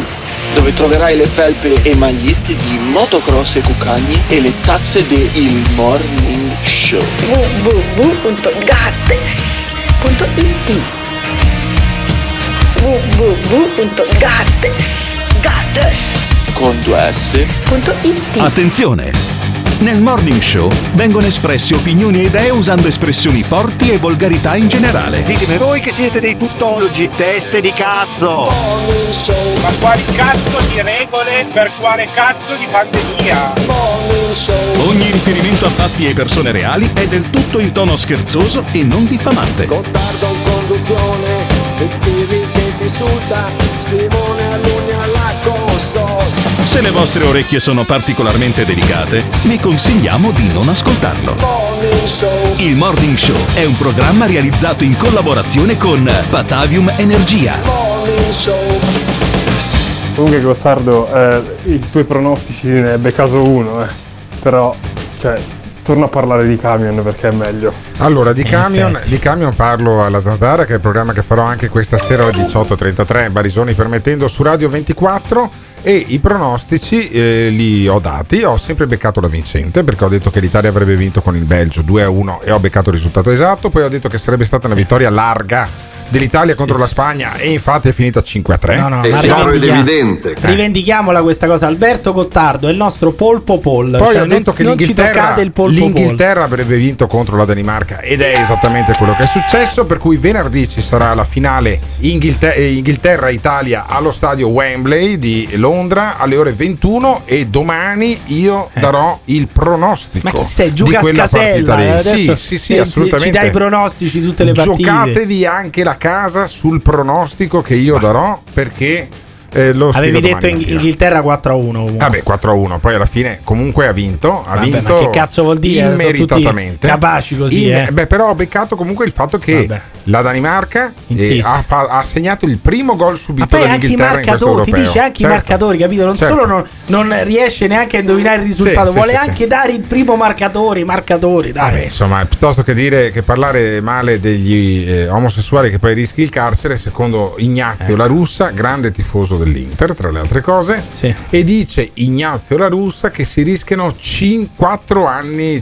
dove troverai le felpe e magliette di motocross e cucagni e le tazze del Morning Show. www.gattes.it www.gattes.it. Attenzione! Nel Morning Show vengono espresse opinioni e idee usando espressioni forti e volgarità in generale. Ditemi voi che siete dei tuttologi, teste di cazzo! Morning Show. Ma quali cazzo di regole per quale cazzo di pandemia? Morning Show. Ogni riferimento a fatti e persone reali è del tutto in tono scherzoso e non diffamante. Gottardo in conduzione e Pirri che ti insulta, Simone Alunni alla console. Se le vostre orecchie sono particolarmente delicate, vi consigliamo di non ascoltarlo. Il Morning Show è un programma realizzato in collaborazione con Patavium Energia. Comunque Gottardo, i tuoi pronostici ne hai beccato uno, però cioè, torno a parlare di camion perché è meglio. Allora, di camion parlo alla Zanzara, che è il programma che farò anche questa sera alle 18.33, Barisoni permettendo, su Radio 24. E i pronostici li ho dati, ho sempre beccato la vincente, perché ho detto che l'Italia avrebbe vinto con il Belgio 2-1 e ho beccato il risultato esatto. Poi ho detto che sarebbe stata una vittoria larga dell'Italia contro la Spagna e infatti è finita 5-3. Rivendichiamola questa cosa. Alberto Gottardo è il nostro polpo poll. Poi ho detto che l'Inghilterra avrebbe vinto contro la Danimarca ed è esattamente quello che è successo, per cui venerdì ci sarà la finale Inghilterra-Italia allo stadio Wembley di Londra alle ore 21 e domani io darò il pronostico. Ma chi sei? Giù Cascasella? Sì, assolutamente. Ci dai i pronostici di tutte le partite. Giocatevi anche la casa sul pronostico che io darò, perché lo avevi detto Inghilterra 4-1. Vabbè, 4-1, poi alla fine comunque ha vinto. Ma che cazzo vuol dire? Immeritatamente. Capaci così. Beh, però ho beccato comunque il fatto che la Danimarca ha segnato il primo gol subito dall'Inghilterra in questo europeo. Ti dice anche i marcatori, capito? Solo non riesce neanche a indovinare il risultato, vuole anche dare il primo marcatore. I marcatori, dai. Vabbè, insomma, piuttosto che dire che parlare male degli omosessuali, che poi rischi il carcere, secondo Ignazio La Russa, grande tifoso dell'Inter tra le altre cose, e dice Ignazio La Russa che si rischiano 4 anni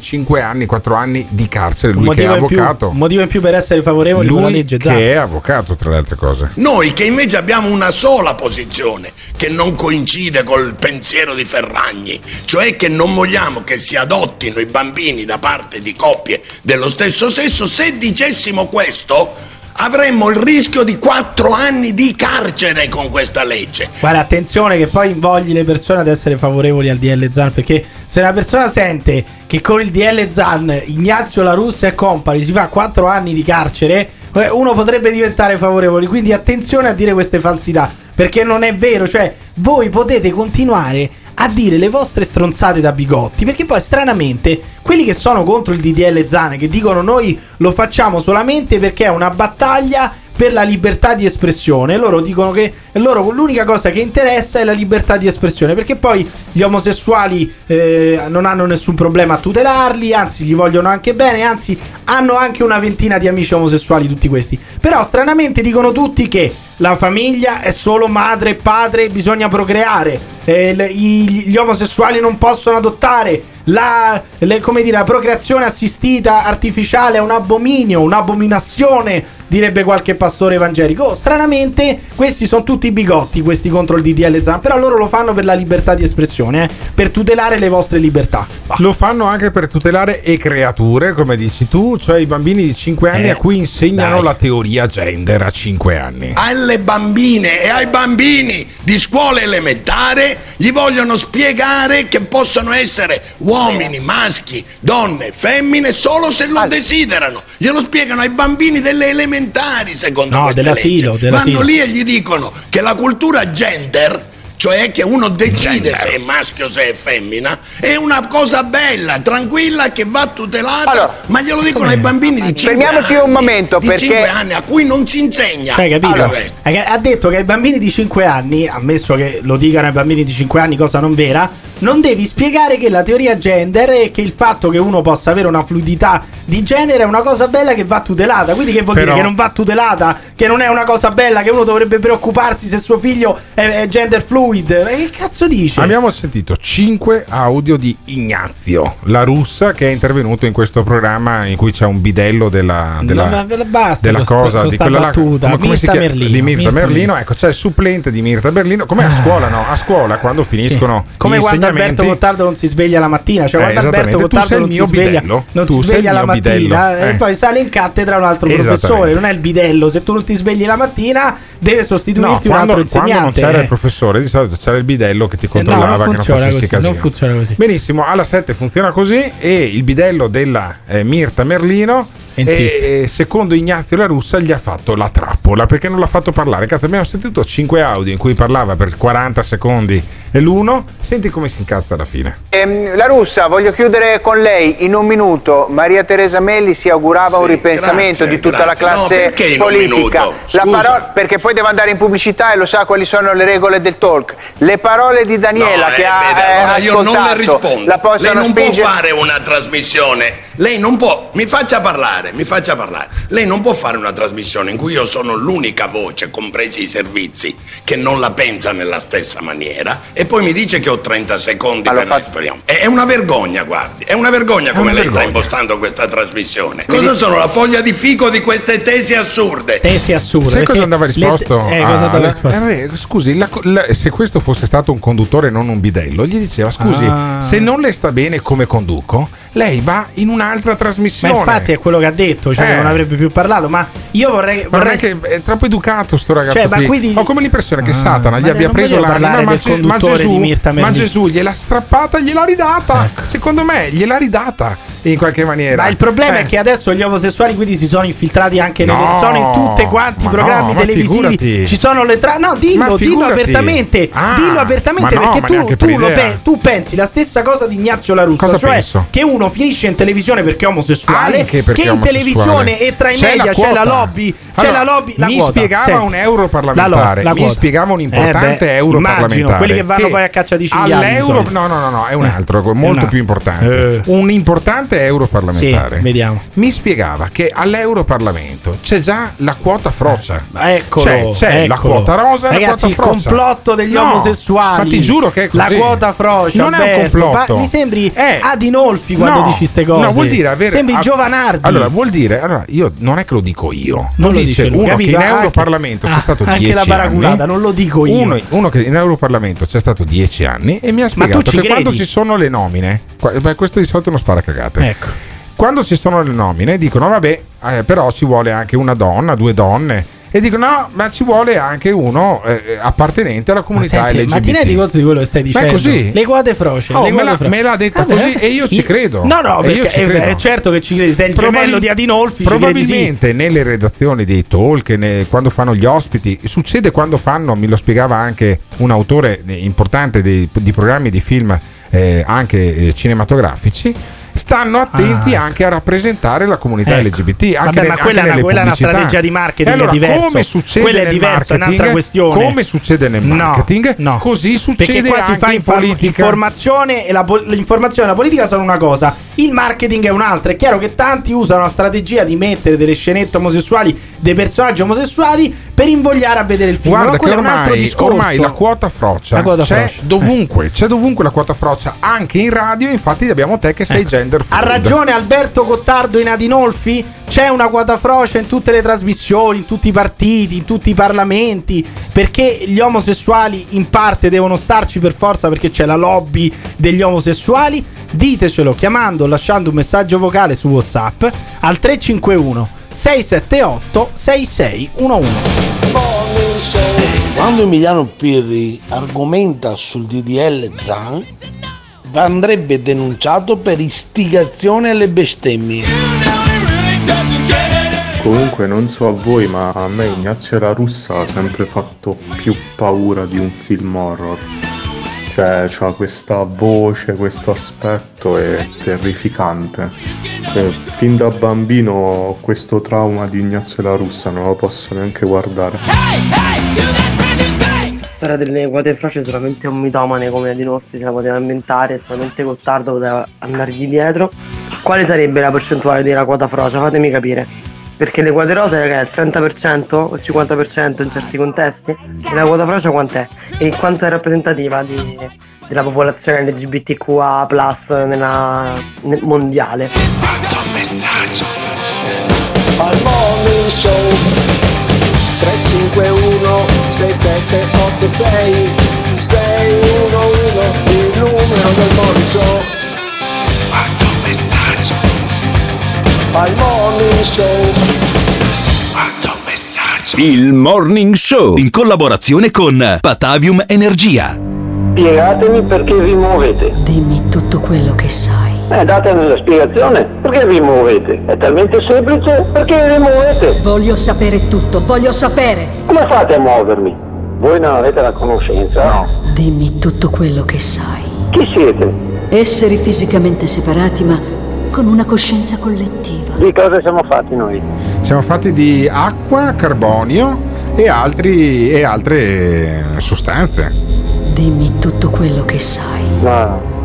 di carcere. Lui che è avvocato, motivo in più per essere favorevoli con la legge Zan. Che è avvocato tra le altre cose. Noi che invece abbiamo una sola posizione che non coincide col pensiero di Ferragni, cioè che non vogliamo che si adottino i bambini da parte di coppie dello stesso sesso. Se dicessimo questo avremmo il rischio di 4 anni di carcere con questa legge. Guarda, attenzione che poi invogli le persone ad essere favorevoli al DDL Zan, perché se una persona sente che con il DDL Zan Ignazio La Russa e compagni si fa 4 anni di carcere, uno potrebbe diventare favorevoli. Quindi attenzione a dire queste falsità, perché non è vero, cioè voi potete continuare a dire le vostre stronzate da bigotti, perché poi stranamente quelli che sono contro il DDL Zan, che dicono noi lo facciamo solamente perché è una battaglia per la libertà di espressione, loro dicono che loro l'unica cosa che interessa è la libertà di espressione, perché poi gli omosessuali non hanno nessun problema a tutelarli, anzi gli vogliono anche bene, anzi hanno anche una ventina di amici omosessuali tutti questi. Però stranamente dicono tutti che la famiglia è solo madre e padre, bisogna procreare, gli omosessuali non possono adottare, la procreazione assistita artificiale è un abominio, un'abominazione, direbbe qualche pastore evangelico. Stranamente questi sono tutti bigotti, questi contro il DDL Zan, però loro lo fanno per la libertà di espressione, per tutelare le vostre libertà. Lo fanno anche per tutelare e creature, come dici tu, cioè i bambini di 5 anni a cui insegnano la teoria gender a 5 anni. Alle bambine e ai bambini di scuola elementare gli vogliono spiegare che possono essere uomini, maschi, donne, femmine solo se lo desiderano. Glielo spiegano ai bambini delle elementari, secondo me. No, dell'asilo. Vanno lì e gli dicono che la cultura gender, cioè che uno decide se è maschio, se è femmina, è una cosa bella, tranquilla, che va tutelata, allora, ma glielo dicono ai bambini di 5 fermiamoci anni, un momento, di perché 5 anni a cui non si insegna. Cioè, capito? Allora, ha detto che ai bambini di 5 anni, ammesso che lo dicano ai bambini di 5 anni, cosa non vera, non devi spiegare che la teoria gender e che il fatto che uno possa avere una fluidità di genere è una cosa bella che va tutelata. Quindi che vuol dire che non va tutelata, che non è una cosa bella, che uno dovrebbe preoccuparsi se suo figlio è gender fluid? Che cazzo dice? Abbiamo sentito 5 audio di Ignazio La Russa, che è intervenuto in questo programma in cui c'è un bidello di Mirta Merlino. Ecco, c'è il supplente di Mirta Merlino, come a scuola, no? A scuola quando finiscono come gli insegnamenti, quando Alberto Gottardo non si sveglia la mattina, cioè quando Alberto Gottardo non si sveglia la mattina e poi sale in cattedra un altro professore, non è il bidello. Se tu non ti svegli la mattina deve sostituirti un altro insegnante. Quando non c'era il professore di solito c'era il bidello che ti controllava, che non facessi casino. Non funziona così. Benissimo, alla 7 funziona così, e il bidello della Mirta Merlino E secondo Ignazio La Russa gli ha fatto la trappola perché non l'ha fatto parlare. Cazzo, abbiamo sentito 5 audio in cui parlava per 40 secondi e l'uno, senti come si incazza alla fine. La Russa, voglio chiudere con lei in un minuto. Maria Teresa Melli si augurava un ripensamento di tutta la classe politica. La perché poi devo andare in pubblicità e lo sa quali sono le regole del talk. Le parole di Daniela che ha ascoltato, io non le rispondo. Lei non può fare una trasmissione. Lei non può, mi faccia parlare. Lei non può fare una trasmissione in cui io sono l'unica voce, compresi i servizi, che non la pensa nella stessa maniera, e poi mi dice che ho 30 secondi per esprimermi. È una vergogna, guardi, è una vergogna come lei sta impostando questa trasmissione. Cosa sono, la foglia di fico di queste tesi assurde? Tesi assurde. Sai cosa andava risposto? Scusi, se questo fosse stato un conduttore non un bidello, gli diceva, scusi, se non le sta bene come conduco, lei va in un'altra trasmissione. Ma infatti è quello che ha detto, cioè non avrebbe più parlato. Ma io vorrei... Ma non è che è troppo educato sto ragazzo, cioè, qui. Quindi... Ho come l'impressione che Satana gli abbia preso l'anima, ma Gesù gliel'ha strappata e gliel'ha ridata, ecco. Secondo me gliel'ha ridata in qualche maniera. Ma il problema è che adesso gli omosessuali quindi si sono infiltrati anche sono in tutti quanti i programmi televisivi, figurati. Ci sono le dillo apertamente perché tu pensi la stessa cosa di Ignazio La Russa, cioè penso? Che uno finisce in televisione perché è omosessuale, perché che è omosessuale. In televisione e tra i media c'è la lobby, mi quota. Spiegava un europarlamentare, mi spiegava un importante europarlamentare, quelli che vanno poi a caccia di cinghiali all'euro, no, è un altro molto più importante, un importante europarlamentare, sì, vediamo. Mi spiegava che all'Europarlamento c'è già la quota frocia, c'è la quota rosa, ragazzi, la quota frocia. Il complotto degli omosessuali, ma ti giuro che è così. La quota frocia non è un complotto, mi sembri Adinolfi quando dici ste cose, vuol dire avere, sembri Giovanardi. Allora vuol dire, io non è che lo dico io, non lo dice uno, capito? Che in Europarlamento c'è stato 10 anni, anche la paraculata non lo dico io, uno che in Europarlamento c'è stato 10 anni e mi ha spiegato che quando ci sono le nomine, questo di solito è uno sparacagate. Ecco. Quando ci sono le nomine dicono vabbè, però ci vuole anche una donna, due donne, e dicono no, ma ci vuole anche uno appartenente alla comunità LGBT. Ma ti rendi conto di quello che stai dicendo? Ma è così. Le quote froce, me l'ha detta così e io ci credo. No, perché è certo che ci credi, sei il gemello di Adinolfi. Probabilmente sì. Nelle redazioni dei talk, quando fanno gli ospiti, succede quando fanno, me lo spiegava anche un autore importante di programmi di film anche cinematografici, stanno attenti anche a rappresentare la comunità LGBT. Anche quella è una strategia di marketing, allora, diversa. Come succede quella è diversa, è un'altra questione. Come succede nel marketing, così succede perché qua anche si fa in politica. Informazione e l'informazione e la politica sono una cosa, il marketing è un'altra. È chiaro che tanti usano la strategia di mettere delle scenette omosessuali, dei personaggi omosessuali, per invogliare a vedere il film. Guarda, che ormai la quota frocia c'è dovunque, la quota frocia anche in radio. Infatti abbiamo te che sei ha ragione Alberto Gottardo in Adinolfi, c'è una quota frocia in tutte le trasmissioni, in tutti i partiti, in tutti i parlamenti, perché gli omosessuali in parte devono starci per forza perché c'è la lobby degli omosessuali. Ditecelo chiamando o lasciando un messaggio vocale su WhatsApp al 351 678 6611. Quando Emiliano Pirri argomenta sul DDL Zan andrebbe denunciato per istigazione alle bestemmie. Comunque non so a voi, ma a me Ignazio La Russa ha sempre fatto più paura di un film horror. Cioè c'ha questa voce, questo aspetto è terrificante. Fin da bambino questo trauma di Ignazio La Russa non lo posso neanche guardare. La storia delle quote froce solamente un mitomane come Adinolfi se la poteva inventare, solamente Gottardo poteva andargli dietro. Quale sarebbe la percentuale della quota froce? Fatemi capire, perché le quote rose è il 30% o il 50% in certi contesti, e la quota froce quant'è? E quanto è rappresentativa della popolazione LGBTQA+ nel mondiale? Un messaggio al Morning Show 351 678 6611, il numero del Morning Show. Manda un messaggio al Morning Show. Manda un messaggio. Il Morning Show in collaborazione con Patavium Energia. Spiegatemi perché vi muovete. Dimmi tutto quello che sai. datemi la spiegazione, perché vi muovete? È talmente semplice, perché vi muovete? Voglio sapere tutto, voglio sapere! Come fate a muovermi? Voi non avete la conoscenza, no? Dimmi tutto quello che sai. Chi siete? Esseri fisicamente separati, ma con una coscienza collettiva. Di cosa siamo fatti noi? Siamo fatti di acqua, carbonio e altre sostanze. Dimmi tutto quello che sai. No.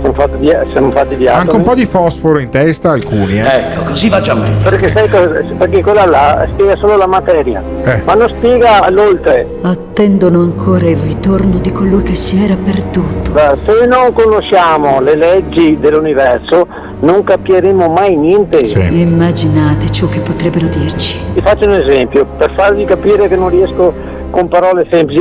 Siamo fatti di atomi. Anche un po' di fosforo in testa alcuni, Ecco, così va già meglio. Perché sai cosa, perché quella là spiega solo la materia, ma non spiega l'oltre. Attendono ancora il ritorno di colui che si era perduto. Se non conosciamo le leggi dell'universo, non capiremo mai niente. Sì. Immaginate ciò che potrebbero dirci. Vi faccio un esempio, per farvi capire che non riesco con parole semplici.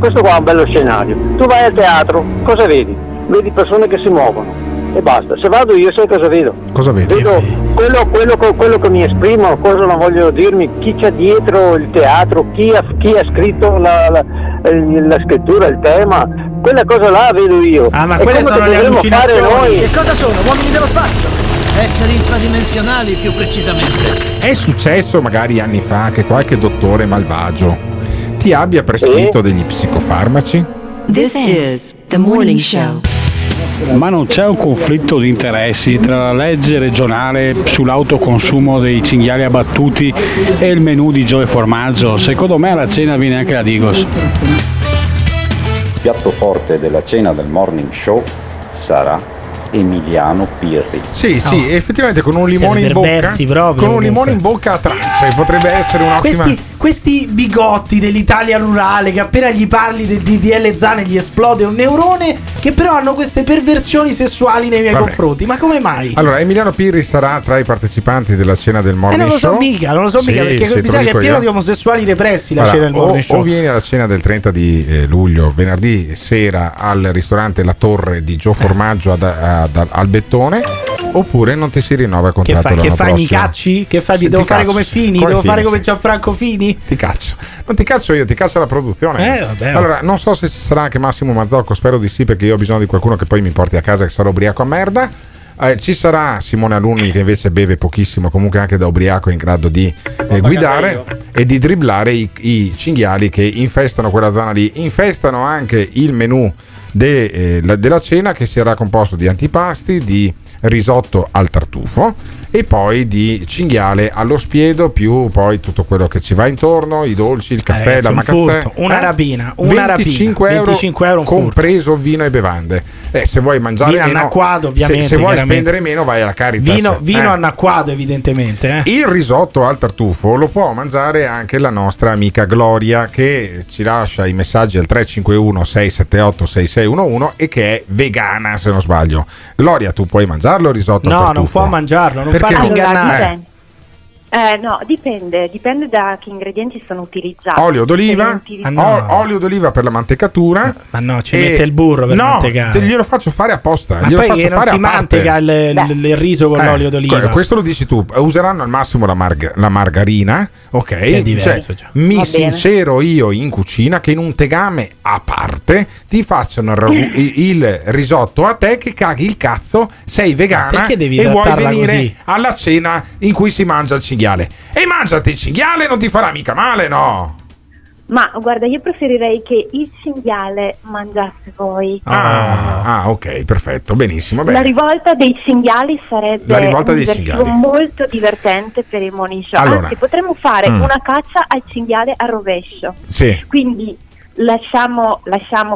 Questo qua è un bello scenario. Tu vai al teatro, cosa vedi? Vedi persone che si muovono e basta. Se vado io so cosa vedo. Cosa vedi? Vedo quello che mi esprimo, cosa non voglio dirmi, chi c'è dietro il teatro, chi ha scritto la scrittura, il tema. Quella cosa là vedo io. Ah, ma quelle sono le allucinazioni. Noi. Che cosa sono? Uomini dello spazio? Esseri infradimensionali, più precisamente. È successo magari anni fa che qualche dottore malvagio ti abbia prescritto degli psicofarmaci? This is the morning show. Ma non c'è un conflitto di interessi tra la legge regionale sull'autoconsumo dei cinghiali abbattuti e il menù di Joe Formaggio? Secondo me alla cena viene anche la Digos. Il piatto forte della cena del morning show sarà Emiliano Pirri. Sì, effettivamente con un limone in bocca, proprio, con un limone in bocca a trance potrebbe essere un'ottima. Questi bigotti dell'Italia rurale che appena gli parli del DDL Zan gli esplode un neurone, che però hanno queste perversioni sessuali nei miei confronti. Ma come mai? Allora, Emiliano Pirri sarà tra i partecipanti della cena del morning show. Non lo so mica, perché mi sa che è pieno di omosessuali repressi la cena del morning show. O vieni alla cena del 30 di luglio, venerdì sera, al ristorante La Torre di Joe Formaggio al Bettone, oppure non ti si rinnova il contratto. Che fai? Mi cacci? Che fai? Devo fare come Fini? Devo fare come Gianfranco Fini? Ti caccio. Non ti caccio io, ti caccia la produzione. Allora, non so se ci sarà anche Massimo Mazzocco, spero di sì, perché io ho bisogno di qualcuno che poi mi porti a casa, che sarò ubriaco a merda. Ci sarà Simone Alunni, che invece beve pochissimo, comunque anche da ubriaco è in grado di guidare e di dribblare i cinghiali che infestano quella zona lì. Infestano anche il menù della cena, che sarà composto di antipasti, di risotto al tartufo e poi di cinghiale allo spiedo, più poi tutto quello che ci va intorno, i dolci, il caffè, la macazzè, una rapina, €25 compreso furto, vino e bevande. Se vuoi mangiare vino meno, anacquado, ovviamente, se vuoi spendere meno vai alla Caritas. Vino anacquado, evidentemente. Il risotto al tartufo lo può mangiare anche la nostra amica Gloria, che ci lascia i messaggi al 351 678 6611 e che è vegana, se non sbaglio. Gloria, tu puoi mangiarlo risotto? No, non può mangiarlo, non farti ingannare. No, dipende da che ingredienti sono utilizzati. Olio d'oliva, olio d'oliva per la mantecatura. Ma no, ci mette il burro per mantecare. Glielo faccio fare apposta. Ma poi che non si manteca il riso con l'olio d'oliva. Questo lo dici tu. Useranno al massimo la margarina, ok? Che è diverso, cioè, mi sincero io in cucina che in un tegame a parte ti facciano il risotto a te, che caghi il cazzo, sei vegana e vuoi venire così alla cena in cui si mangia il cinghiale. E mangiati il cinghiale, non ti farà mica male, no? Ma guarda, io preferirei che il cinghiale mangiasse voi. Ah, ok, perfetto, benissimo. Bene. La rivolta dei cinghiali sarebbe molto divertente per i morning show. Allora, anzi, potremmo fare una caccia al cinghiale a rovescio. Sì. Quindi lasciamo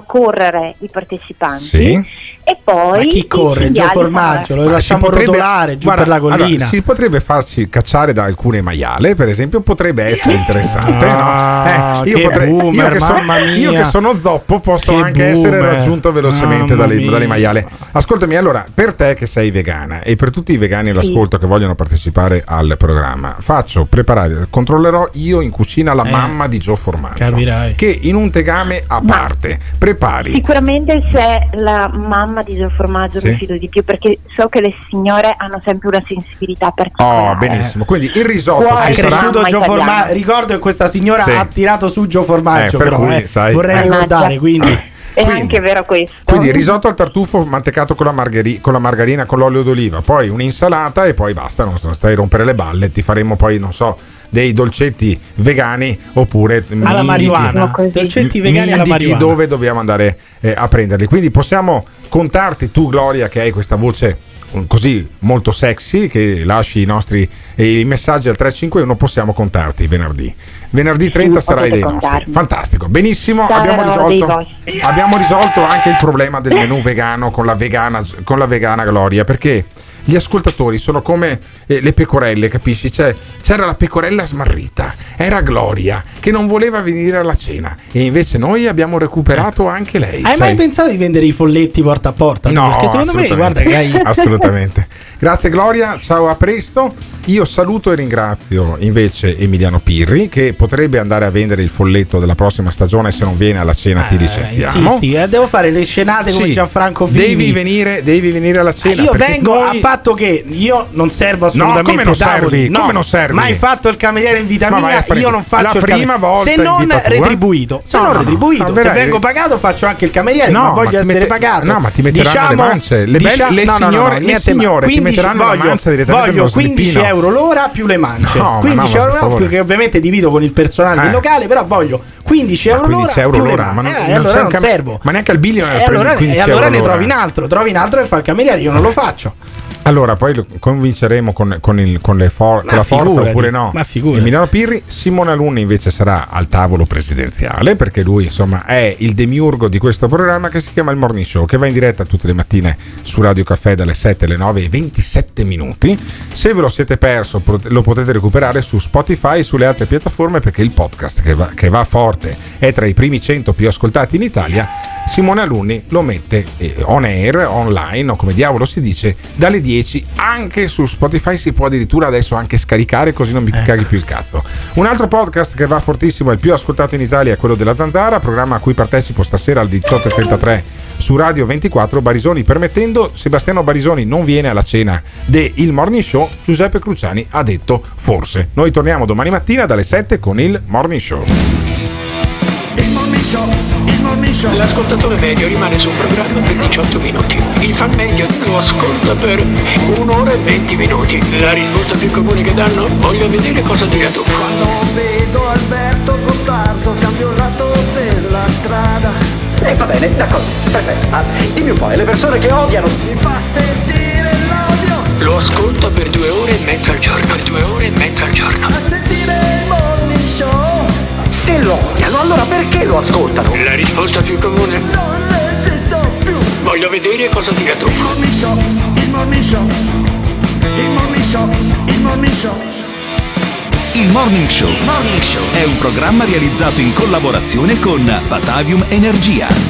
correre i partecipanti. Sì. E poi ma chi corre? Gio Formaggio, lo lasciamo rotolare giù per la collina. Allora, si potrebbe farci cacciare da alcune maiale, per esempio, potrebbe essere interessante. No? Io che sono zoppo posso che anche essere raggiunto velocemente dalle maiale. Ascoltami, allora, per te che sei vegana e per tutti i vegani all'ascolto che vogliono partecipare al programma, faccio preparare, controllerò io in cucina la mamma di Joe Formaggio, capirai, che in un tegame a parte prepari. Sicuramente se la mamma di Joe Formaggio mi fido di più, perché so che le signore hanno sempre una sensibilità particolare. Oh, benissimo. Quindi il risotto è cresciuto Joe Formaggio. Ricordo che questa signora ha tirato su Joe Formaggio, però, vorrei ricordare, quindi È anche vero questo. Quindi risotto al tartufo mantecato con la margarina, con l'olio d'oliva, poi un'insalata e poi basta, non stai a rompere le balle. Ti faremo poi, non so, dei dolcetti vegani oppure alla marijuana, dolcetti vegani alla marijuana, dove dobbiamo andare a prenderli. Quindi possiamo contarti tu, Gloria, che hai questa voce così molto sexy, che lasci i nostri i messaggi al 351, possiamo contarti venerdì 30 sarai dei nostri. Fantastico, benissimo, abbiamo risolto anche il problema del menù vegano con la vegana Gloria, perché gli ascoltatori sono come le pecorelle, capisci? C'era la pecorella smarrita, era Gloria che non voleva venire alla cena, e invece noi abbiamo recuperato anche lei. Hai mai pensato di vendere i folletti porta a porta? No, perché secondo me, guarda che hai... Assolutamente. Grazie Gloria, ciao, a presto. Io saluto e ringrazio invece Emiliano Pirri, che potrebbe andare a vendere il folletto della prossima stagione. Se non viene alla cena ti licenziamo. Insisti, devo fare le scenate come Gianfranco Fini. Devi venire alla cena. Io vengo a fatto che io non servo assolutamente. Come non servi? Mai fatto il cameriere in vita mia, io non faccio la prima volta se non retribuito. Se vengo pagato faccio anche il cameriere, ma voglio essere pagato. No, ma ti metteranno le mance, le signore ti metteranno le mance direttamente. Voglio 15 euro l'ora più le mance. 15 euro l'ora, più che ovviamente divido con il personale del locale, però voglio 15 euro l'ora. 15 euro l'ora, ma allora non servo. Ma neanche al biglio. E allora ne trovi un altro che fa il cameriere, io non lo faccio. Allora poi lo convinceremo con la forza oppure no. Ma figura. Emiliano Pirri. Simone Alunni invece sarà al tavolo presidenziale, perché lui insomma è il demiurgo di questo programma che si chiama il Morning Show, che va in diretta tutte le mattine su Radio Caffè dalle 7 alle 9 e 27 minuti. Se ve lo siete perso lo potete recuperare su Spotify e sulle altre piattaforme, perché il podcast che va forte è tra i primi 100 più ascoltati in Italia. Simone Alunni lo mette on air, online o come diavolo si dice, dalle 10 anche su Spotify. Si può addirittura adesso anche scaricare, così non mi caghi più il cazzo. Un altro podcast che va fortissimo, il più ascoltato in Italia, è quello della Zanzara, programma a cui partecipo stasera alle 18.33 su Radio 24. Barisoni permettendo, Sebastiano Barisoni non viene alla cena del Morning Show, Giuseppe Cruciani ha detto forse. Noi torniamo domani mattina dalle 7 con il Morning Show. L'ascoltatore medio rimane sul programma per 18 minuti. Il fan medio lo ascolta per 1 ora e 20 minuti. La risposta più comune che danno: voglio vedere cosa dirà tu. Quando vedo Alberto Gottardo cambio il lato della strada. E va bene, d'accordo, perfetto. Dimmi un po', le persone che odiano mi fa sentire l'odio. Lo ascolta per 2 ore e mezza al giorno. A sentire il Morning Show. Se lo odiano, allora perché lo ascoltano? La risposta più comune: non esisto più. Voglio vedere cosa dirà tu. Il Morning Show è un programma realizzato in collaborazione con Patavium Energia.